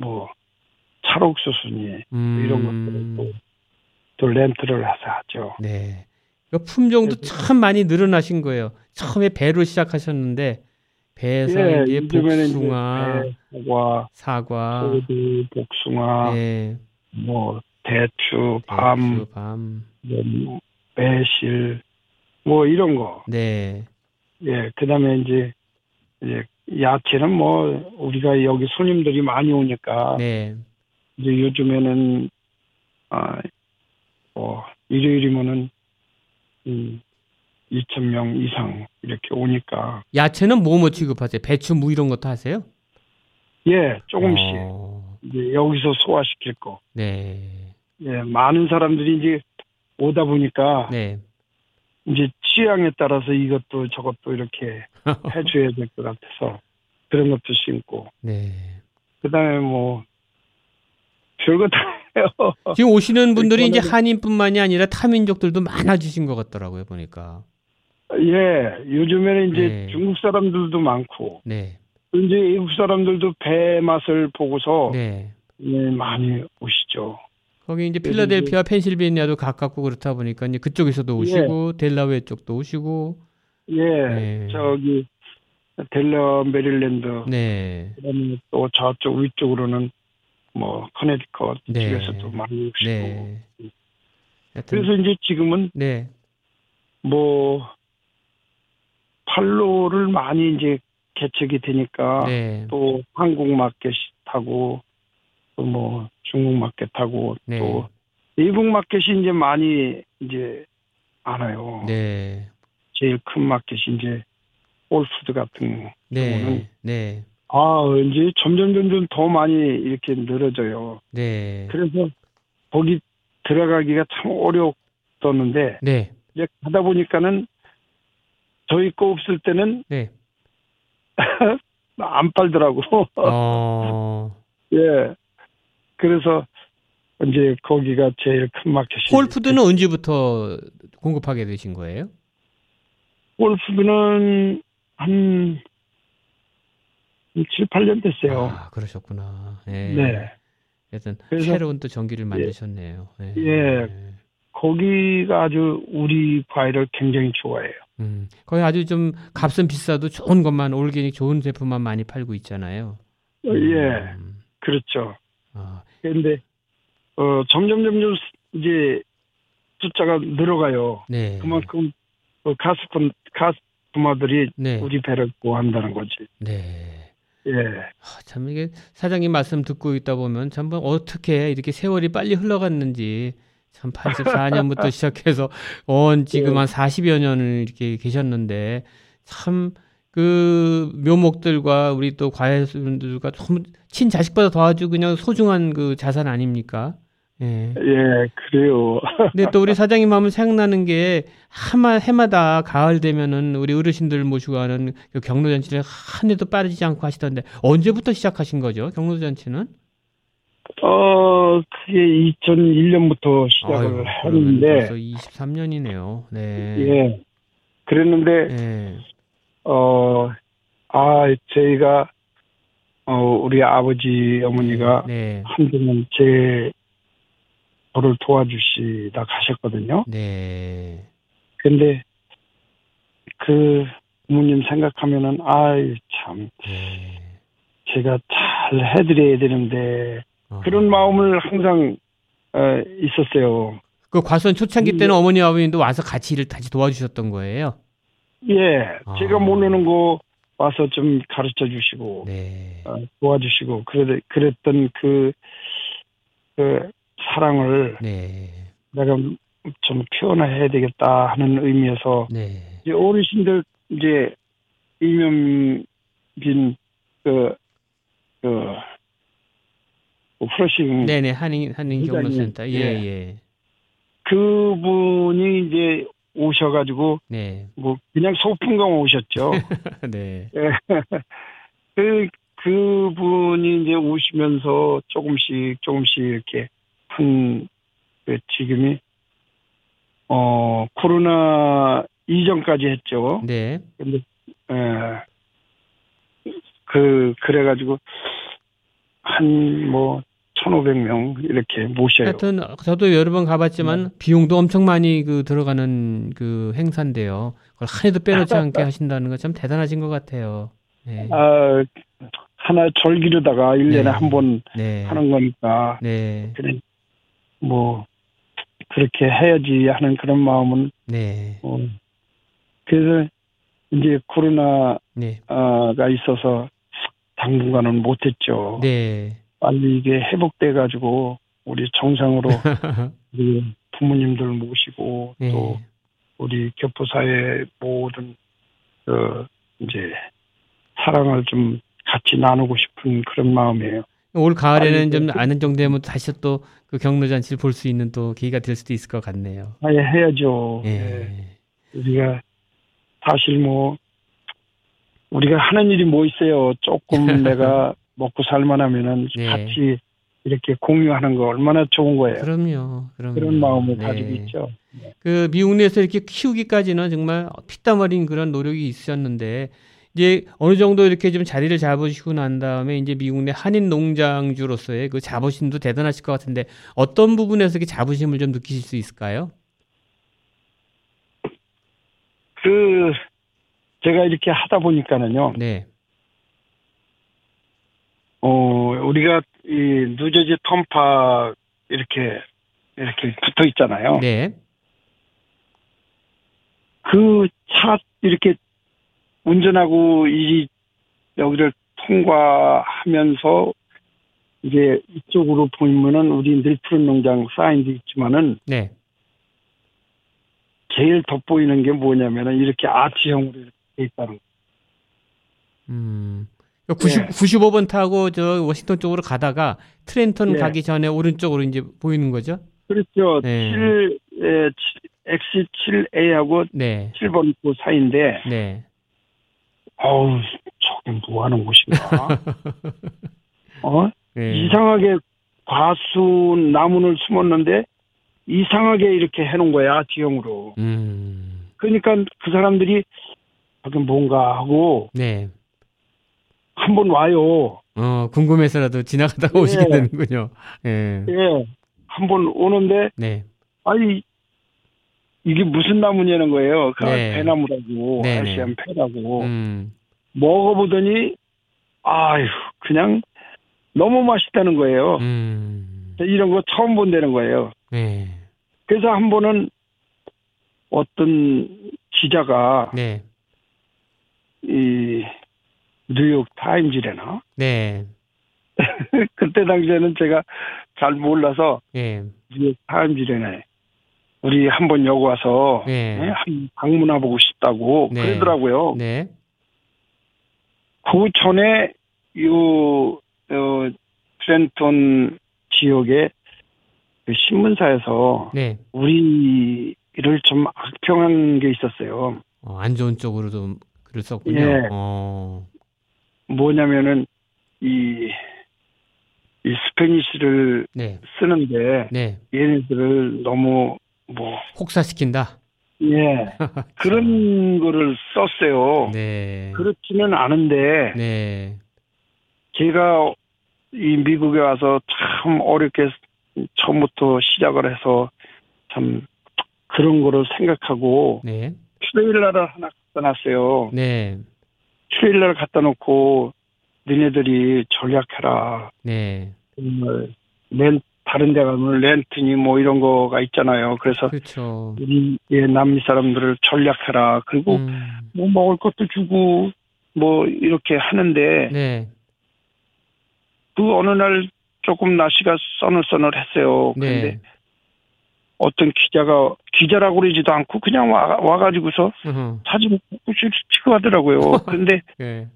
뭐 찰옥수수니 이런 것들을 또 렌트를 해서 하죠. 네. 그러니까 품종도 참 많이 늘어나신 거예요. 처음에 배로 시작하셨는데 배에서 예, 이제 복숭아, 배, 사과, 소두, 복숭아, 예. 뭐 대추 밤, 뭐, 매실, 뭐 이런 거. 네. 예, 그다음에 이제 야채는 뭐 우리가 여기 손님들이 많이 오니까. 네. 이제 요즘에는 일요일이면은 2,000명 이상 이렇게 오니까. 야채는 뭐 취급하세요? 배추, 무 이런 것도 하세요? 예, 조금씩. 이제 여기서 소화시킬 거. 네. 예, 많은 사람들이 이제 오다 보니까. 네. 이제 취향에 따라서 이것도 저것도 이렇게 해줘야 될 것 같아서 그런 것도 심고. 네. 그다음에 뭐 별거 다 해요. 지금 오시는 분들이 이제 한인뿐만이 아니라 타민족들도 많아지신 것 같더라고요 보니까. 예, 요즘에는 이제 네. 중국 사람들도 많고. 네. 이제 외국 사람들도 배 맛을 보고서 네. 예, 많이 오시죠. 거기 이제 필라델피아, 펜실베니아도 가깝고 그렇다 보니까 이제 그쪽에서도 오시고 예. 델라웨어 쪽도 오시고. 예, 네. 저기 델라웨어, 메릴랜드. 네. 또 저쪽 위쪽으로는 뭐 코네티컷 네. 쪽에서도 많이 오시고. 네. 그래서 이제 지금은 네. 뭐 팔로를 많이 이제 개척이 되니까 네. 또 한국 마켓이 타고. 뭐 중국 마켓하고 네. 또 미국 마켓이 이제 많이 이제 안 와요. 네. 제일 큰 마켓이 이제 홀푸드 같은 네. 경우는 네. 아 이제 점점 더 많이 이렇게 늘어져요. 네. 그래서 거기 들어가기가 참 어려웠었는데 네. 이제 가다 보니까는 저희 거 없을 때는 네. 안 팔더라고. 예. 그래서 이제 거기가 제일 큰 마켓이. 홀푸드는 언제부터 공급하게 되신 거예요? 홀푸드는 한 7, 8년 됐어요. 아, 그러셨구나. 네. 네. 여튼 새로운 또 전기를 만드셨네요. 예. 네. 예. 거기가 아주 우리 과일을 굉장히 좋아해요. 거기 아주 좀 값은 비싸도 좋은 것만 올게닉 좋은 제품만 많이 팔고 있잖아요. 예. 그렇죠. 그런데 점점 이제 숫자가 늘어가요. 네. 그만큼 가스 분마들이 네. 우리 배를 구한다는 거지. 네. 예. 참 이게 사장님 말씀 듣고 있다 보면 참 어떻게 이렇게 세월이 빨리 흘러갔는지 참 84년부터 시작해서 지금 한 40여 년을 이렇게 계셨는데 참. 그 묘목들과 우리 또 과일들과 친자식보다 더 아주 그냥 소중한 그 자산 아닙니까? 예. 예, 그래요. 근데 또 우리 사장님 하면 생각나는 게 해마다 가을 되면은 우리 어르신들 모시고 하는 그 경로잔치를 한 해도 빠지지 않고 하시던데 언제부터 시작하신 거죠? 경로잔치는? 그게 2001년부터 시작을 했는데 벌써 23년이네요. 네. 예. 그랬는데 예. 저희가, 우리 아버지, 어머니가 네. 한동안 제 저를 도와주시다 가셨거든요. 네. 근데, 그, 부모님 생각하면은, 참, 네. 제가 잘 해드려야 되는데, 그런 마음을 항상, 있었어요. 그 과수원 초창기 때는 어머니, 아버님도 와서 같이 일을 다시 도와주셨던 거예요? 예, 제가 모르는 거 와서 좀 가르쳐 주시고, 네. 도와주시고, 그랬던 그 사랑을 네. 내가 좀 표현해야 되겠다 하는 의미에서, 네. 이제 어르신들, 이제, 이면빈, 프로싱. 네네, 한인 경로센터. 예, 예. 그분이 이제, 오셔가지고 네. 뭐 그냥 소풍강 오셨죠. 네. 그분이 이제 오시면서 조금씩 이렇게 한 지금이 코로나 이전까지 했죠. 네. 근데 그래가지고 한 뭐 1,500명 이렇게 모셔요. 하여튼 저도 여러 번 가봤지만 비용도 엄청 많이 들어가는 그 행사인데요. 그걸 한 해도 빼놓지 않게 하신다는 거 참 대단하신 것 같아요. 네. 하나 절기로다가 1년에 네. 한 번 네. 하는 거니까 네. 그래, 뭐 그렇게 해야지 하는 그런 마음은 네. 그래서 이제 코로나가 네. 있어서 당분간은 못했죠. 네. 빨리 이게 회복돼가지고 우리 정상으로 우리 부모님들 모시고 네. 또 우리 교포사회 모든 이제 사랑을 좀 같이 나누고 싶은 그런 마음이에요. 올 가을에는 아니, 좀 아는 정도 되면 다시 또 그 경로잔치를 볼 수 있는 또 계기가 될 수도 있을 것 같네요. 아, 예, 해야죠. 예. 예. 우리가 사실 뭐 우리가 하는 일이 뭐 있어요. 조금 내가 먹고 살만하면은 예. 같이 이렇게 공유하는 거 얼마나 좋은 거예요. 그럼요. 그런 마음을 네. 가지고 있죠. 네. 그 미국 내에서 이렇게 키우기까지는 정말 피땀 어린 그런 노력이 있었는데 이제 어느 정도 이렇게 좀 자리를 잡으시고 난 다음에 이제 미국 내 한인 농장주로서의 그 자부심도 대단하실 것 같은데 어떤 부분에서 그 자부심을 좀 느끼실 수 있을까요? 그 제가 이렇게 하다 보니까는요. 네. 우리가 이 뉴저지 턴팍 이렇게 붙어 있잖아요. 네. 그 차 이렇게 운전하고 이 여기를 통과하면서 이제 이쪽으로 보면은 우리 늘푸른 농장 사인도 있지만은 네. 제일 돋보이는 게 뭐냐면은 이렇게 아치형으로 이렇게 돼 있다는 거. 95번 타고 저 워싱턴 쪽으로 가다가 트렌턴 네. 가기 전에 오른쪽으로 이제 보이는 거죠? 그렇죠. 네. 7X7A하고 네. 7번 그 사이인데, 네. 어우, 저게 뭐 하는 곳인가? 네. 이상하게 과수 나무를 심었는데, 이상하게 이렇게 해놓은 거야, 지형으로. 그러니까 그 사람들이 저게 뭔가 하고, 네. 한번 와요. 궁금해서라도 지나가다가 네. 오시게 되는군요. 예. 네. 한번 오는데, 네. 아니, 이게 무슨 나무냐는 거예요. 그 네. 배나무라고, 네. 아시안 배라고. 먹어보더니, 아휴, 그냥 너무 맛있다는 거예요. 이런 거 처음 본다는 거예요. 네. 그래서 한 번은 어떤 기자가, 네. 뉴욕 타임즈래나? 네. 그때 당시에는 제가 잘 몰라서 네. 뉴욕 타임즈래네. 우리 한번 여기 와서 네. 네? 한 방문해 보고 싶다고 네. 그러더라고요. 네. 그 전에 요 트렌턴 지역의 신문사에서 네. 우리를 좀 악평한 게 있었어요. 안 좋은 쪽으로 좀 글을 썼군요. 네. 뭐냐면은 이 스페니쉬를 네. 쓰는데 네. 얘네들을 너무 뭐 혹사시킨다. 예. 그런 거를 썼어요. 네. 그렇지는 않은데 네. 제가 이 미국에 와서 참 어렵게 처음부터 시작을 해서 참 그런 거를 생각하고 네. 트레일러를 하나 갖다 놨어요. 네. 트레일러를 갖다 놓고 너네들이 전략해라. 네. 다른 데 가면 렌트니 뭐 이런 거가 있잖아요. 그래서 그렇죠. 우리 남미 사람들을 전략해라. 그리고 뭐 먹을 것도 주고 뭐 이렇게 하는데 네. 그 어느 날 조금 날씨가 써늘써늘했어요. 그런데 네. 어떤 기자가 기자라고 그러지도 않고 그냥 와가지고서 사진 찍고 하더라고요. 근데 네.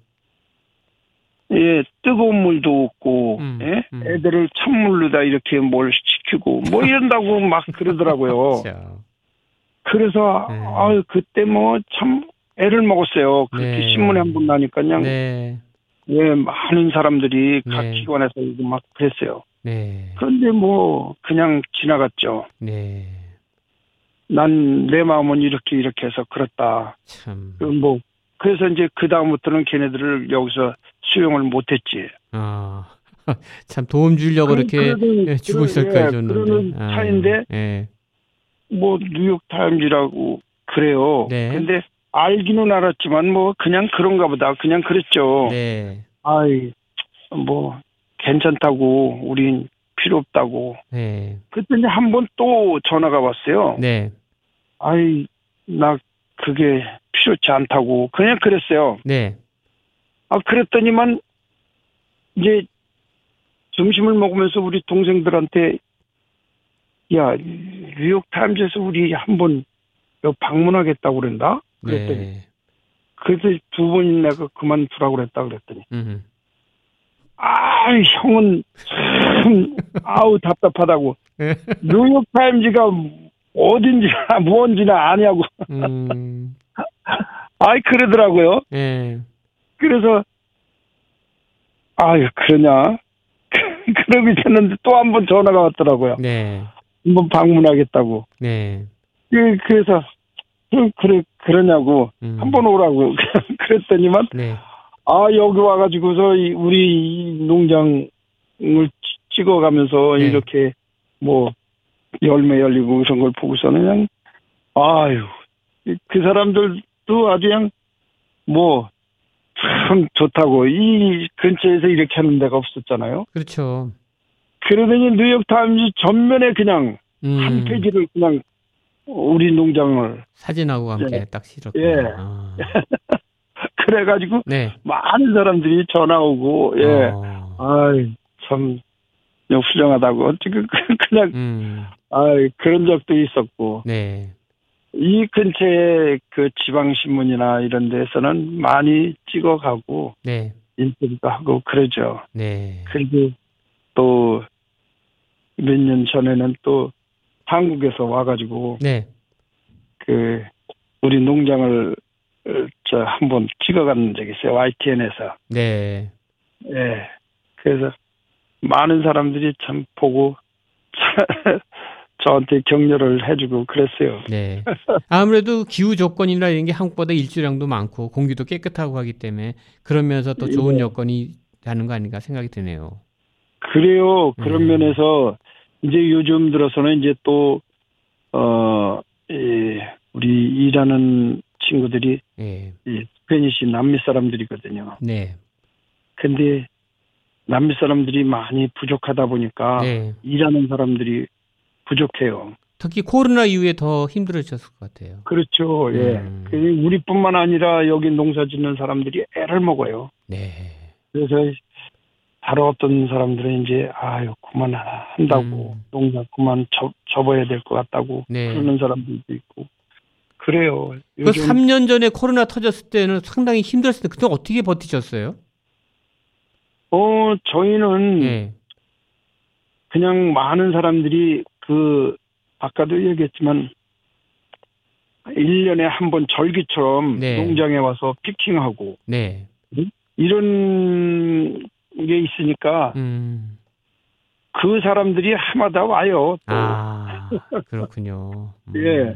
예, 뜨거운 물도 없고 예? 애들을 찬물로다 이렇게 뭘 시키고 뭐 이런다고 막 그러더라고요. 그래서 네. 그때 뭐 참 애를 먹었어요. 그렇게 네. 신문에 한 번 나니까 그냥 네. 예, 많은 사람들이 각 네. 기관에서 막 그랬어요. 네. 그런데 뭐 그냥 지나갔죠. 네. 난 내 마음은 이렇게 해서 그렇다. 참. 뭐 그래서 이제 그 다음부터는 걔네들을 여기서 수용을 못했지. 아, 참 도움 주려고 이렇게 주고 있을까요? 그런 차인데 예. 뭐 뉴욕 타임즈라고 그래요. 네. 근데 알기는 알았지만 뭐 그냥 그런가 보다 그냥 그랬죠. 네. 아이 뭐. 괜찮다고, 우린 필요 없다고. 네. 그때 이제 한 번 또 전화가 왔어요. 네. 아이, 나 그게 필요치 않다고. 그냥 그랬어요. 네. 아, 그랬더니만, 이제, 점심을 먹으면서 우리 동생들한테, 야, 뉴욕타임즈에서 우리 한 번 여기 방문하겠다고 그런다? 그랬더니. 네. 그래서 두 번 내가 그만두라고 그랬다 그랬더니. 아, 형은 참, 아우, 답답하다고. 뉴욕타임즈가 어딘지나 뭔지나 아냐고. 아이, 그러더라고요. 그래서, 아유, 그러냐. 그러고 있었는데 또 한 번 전화가 왔더라고요. 네. 한번 방문하겠다고. 네. 그래서, 그러냐고. 한번 오라고. 그랬더니만, 네. 아, 여기 와가지고서 우리 농장을 찍어가면서 네. 이렇게 뭐, 열매 열리고 이런 걸 보고서는 그냥, 아유, 그 사람들도 아주 그냥 뭐, 참 좋다고. 이 근처에서 이렇게 하는 데가 없었잖아요. 그렇죠. 그러더니 뉴욕타임즈 전면에 그냥 한 페이지를 그냥 우리 농장을 사진하고 함께 예. 딱 실었구나. 예. 아. 그래가지고 네. 많은 사람들이 전화 오고 예. 아이 참 훌륭하다고 그냥 아이 그런 적도 있었고. 네. 이 근처에 그 지방신문이나 이런 데에서는 많이 찍어가고, 네. 인터뷰도 하고 그러죠. 네. 그리고 또 몇 년 전에는 또 한국에서 와가지고, 네. 그, 우리 농장을 저 한번 찍어간 적이 있어요. YTN에서. 네. 예. 네. 그래서 많은 사람들이 참 보고, 저한테 격려를 해주고 그랬어요. 네. 아무래도 기후 조건이나 이런 게 한국보다 일조량도 많고 공기도 깨끗하고 하기 때문에 그러면서 또 좋은 네. 여건이 되는 거 아닌가 생각이 드네요. 그래요. 그런 면에서 이제 요즘 들어서는 이제 또 우리 일하는 친구들이 네. 이 스페니시 남미 사람들이거든요. 네. 근데 남미 사람들이 많이 부족하다 보니까 네. 일하는 사람들이 부족해요. 특히 코로나 이후에 더 힘들어졌을 것 같아요. 그렇죠. 예. 우리뿐만 아니라 여기 농사 짓는 사람들이 애를 먹어요. 네. 그래서 바로 없던 사람들은 이제 아유 그만한다고 농사 그만 접어야 될 것 같다고 네. 그러는 사람들도 있고 그래요. 그 3년 전에 코로나 터졌을 때는 상당히 힘들었을 때 그때 어떻게 버티셨어요? 저희는 네. 그냥 많은 사람들이 그 아까도 얘기했지만 1년에 한 번 절기처럼 네. 농장에 와서 피킹하고 네. 이런 게 있으니까 그 사람들이 하마다 와요. 또. 아, 그렇군요. 예,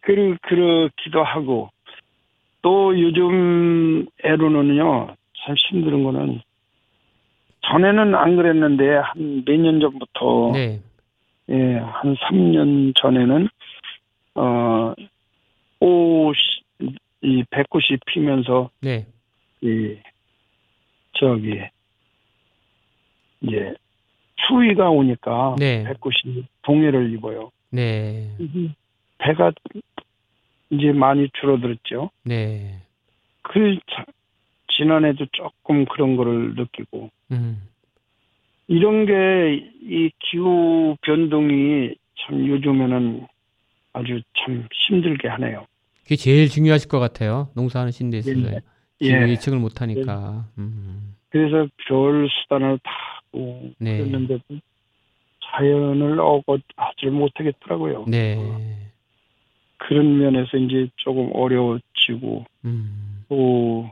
그렇기도 하고 또 요즘 애로는요 참 힘든 거는 전에는 안 그랬는데 한 몇 년 전부터 네. 예, 한 3년 전에는, 이 백꽃이 피면서, 네. 이제, 추위가 오니까, 네. 백꽃이 동해를 입어요. 네. 배가 이제 많이 줄어들었죠. 네. 지난해도 조금 그런 거를 느끼고, 이런 게 이 기후 변동이 참 요즘에는 아주 참 힘들게 하네요. 그게 제일 중요하실 것 같아요. 농사하시는 데 있어서 예. 기후 예. 예측을 못하니까. 그래서 별 수단을 다 하고 네. 그랬는데도 자연을 억압하지 못하겠더라고요. 네. 그런 면에서 이제 조금 어려워지고 또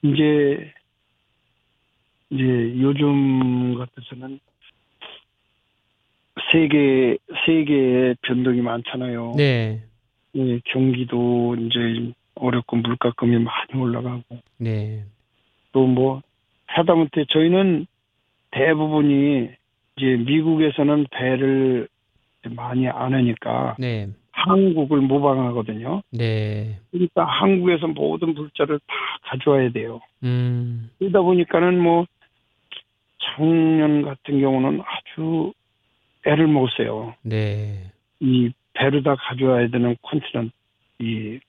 이제 요즘 같아서는 세계의 변동이 많잖아요. 네. 예, 경기도 이제 어렵고 물가금이 많이 올라가고. 네. 또 뭐 하다못해 저희는 대부분이 이제 미국에서는 배를 많이 안 하니까 네. 한국을 모방하거든요. 네. 그러니까 한국에서 모든 물자를 다 가져와야 돼요. 그러다 보니까는 뭐 작년 같은 경우는 아주 애를 먹었어요. 네. 이 배로 다 가져와야 되는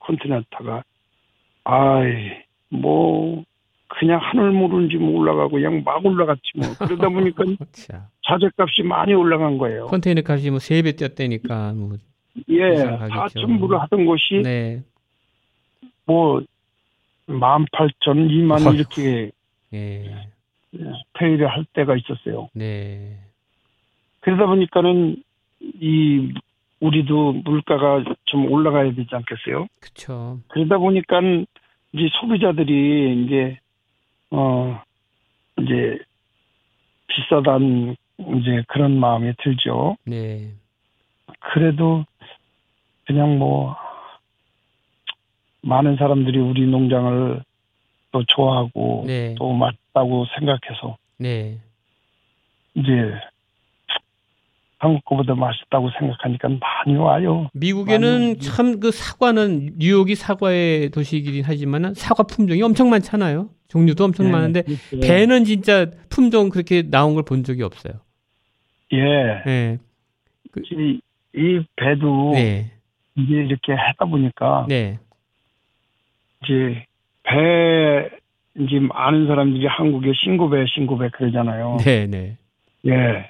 콘티넨타가 아이 뭐 그냥 하늘 모르는지 뭐 올라가고 그냥 막 올라갔지 뭐. 그러다 보니까 자재값이 많이 올라간 거예요. 컨테이너 값이 뭐 3배 뛰었다니까 뭐 예, 사천부를 하던 곳이 네. 뭐 18,000, 20,000 이렇게 예. 페이를 할 때가 있었어요. 네. 그러다 보니까는 이 우리도 물가가 좀 올라가야 되지 않겠어요? 그렇죠. 그러다 보니까 이제 소비자들이 이제 이제 비싸단 이제 그런 마음이 들죠. 네. 그래도 그냥 뭐 많은 사람들이 우리 농장을 또 좋아하고 네. 또 맛있다고 생각해서 네. 이제 한국 거보다 맛있다고 생각하니까 많이 와요. 미국에는 참 그 사과는 뉴욕이 사과의 도시이긴 하지만 사과 품종이 엄청 많잖아요. 종류도 엄청 네, 많은데 그렇죠. 배는 진짜 품종 그렇게 나온 걸 본 적이 없어요. 예. 네. 이 배도 네. 이제 이렇게 하다 보니까 네. 이제 배 이제 많은 사람들이 한국에 신고배 그러잖아요. 네네. 예.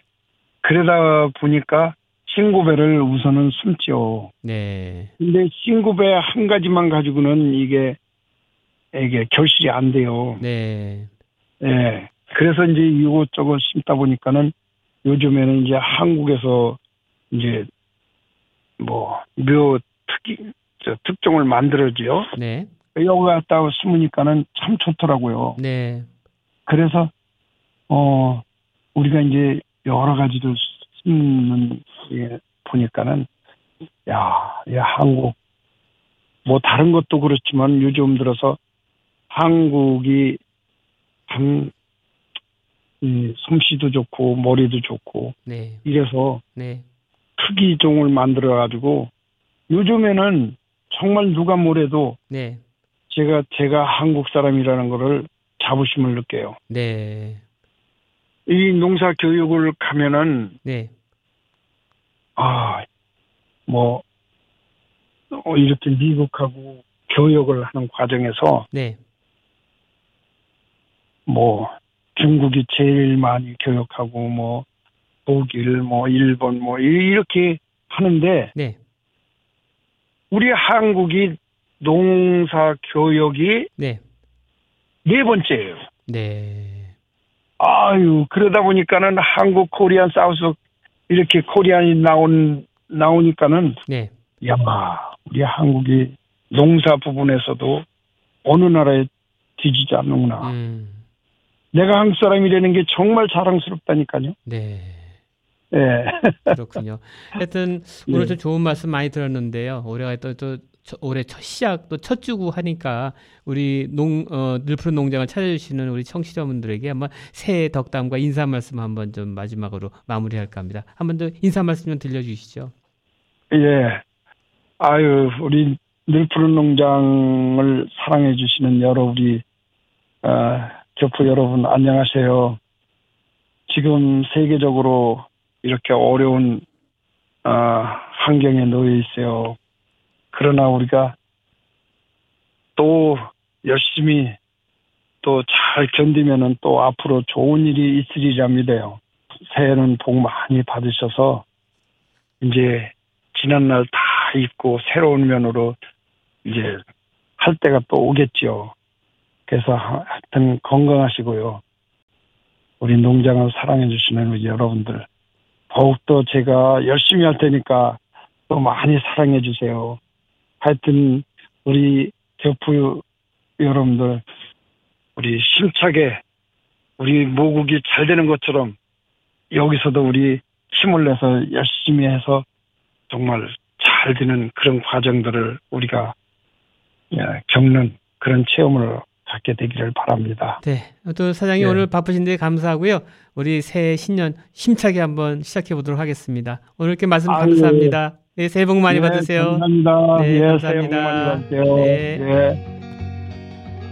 그러다 보니까 신고배를 우선은 숨죠. 네. 근데 신고배 한 가지만 가지고는 이게 결실이 안 돼요. 네. 예. 그래서 이제 이것저것 심다 보니까는 요즘에는 이제 한국에서 이제 뭐 묘 특종을 만들어지요. 네. 여기 갔다 심으니까는 참 좋더라고요. 네. 그래서 우리가 이제 여러 가지를 심는 게 보니까는 야 한국 뭐 다른 것도 그렇지만 요즘 들어서 한국이 참 솜씨도 좋고 머리도 좋고 네. 이래서 네. 특이종을 만들어 가지고 요즘에는 정말 누가 뭐래도 네. 제가 한국 사람이라는 거를 자부심을 느껴요. 네. 이 농사 교육을 가면은 네. 뭐 이렇게 미국하고 교역을 하는 과정에서 네. 뭐 중국이 제일 많이 교역하고 뭐 독일 뭐 일본 뭐 이렇게 하는데 네. 우리 한국이 농사 교역이 네. 네 번째예요. 네. 아유, 그러다 보니까는 한국 코리안 사우스 이렇게 코리안이 나오니까는 네. 야, 우리 한국이 농사 부분에서도 어느 나라에 뒤지지 않는구나. 내가 한국 사람이라는 게 정말 자랑스럽다니까요. 네. 네. 그렇군요. 하여튼 오늘 네. 좀 좋은 말씀 많이 들었는데요. 올해가 또 올해 첫 시작 또 첫 주고 하니까 우리 늘푸른 농장을 찾아주시는 우리 청취자분들에게 한번 새해 덕담과 인사 말씀 한번 좀 마지막으로 마무리할까 합니다. 한번 더 인사 말씀 좀 들려주시죠. 예. 아유, 우리 늘푸른 농장을 사랑해 주시는 우리 교포 여러분 안녕하세요. 지금 세계적으로 이렇게 어려운 환경에 놓여 있어요. 그러나 우리가 또 열심히 또 잘 견디면은 또 앞으로 좋은 일이 있으리라 믿어요. 새해는 복 많이 받으셔서 이제 지난날 다 잊고 새로운 면으로 이제 할 때가 또 오겠지요. 그래서 하여튼 건강하시고요. 우리 농장을 사랑해 주시는 우리 여러분들 더욱더 제가 열심히 할 테니까 또 많이 사랑해 주세요. 하여튼 우리 교포 여러분들 우리 힘차게 우리 모국이 잘 되는 것처럼 여기서도 우리 힘을 내서 열심히 해서 정말 잘 되는 그런 과정들을 우리가 겪는 그런 체험을 갖게 되기를 바랍니다. 네, 또 사장님 네. 오늘 바쁘신데 감사하고요. 우리 새해 신년 힘차게 한번 시작해 보도록 하겠습니다. 오늘 이렇게 말씀 감사합니다. 네. 네, 새해 복 많이 받으세요. 감사합니다. 네, 감사합니다. 새해 복 많이 받으세요. 네. 네.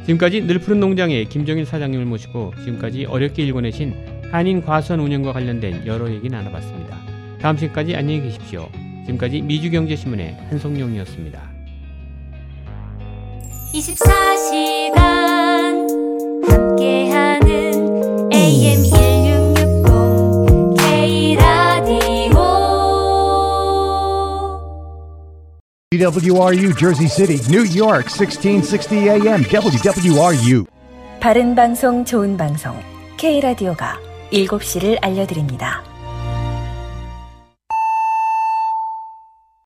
지금까지 늘푸른 농장의 김종일 사장님을 모시고 지금까지 어렵게 읽어내신 한인 과수원 운영과 관련된 여러 얘기 나눠봤습니다. 다음 시간까지 안녕히 계십시오. 지금까지 미주경제신문의 한성용이었습니다. 24시간 함께하는 AM WRU Jersey City, New York, 1660 AM, WWRU. 바른 방송, 좋은 방송, K라디오가 7시를 알려드립니다.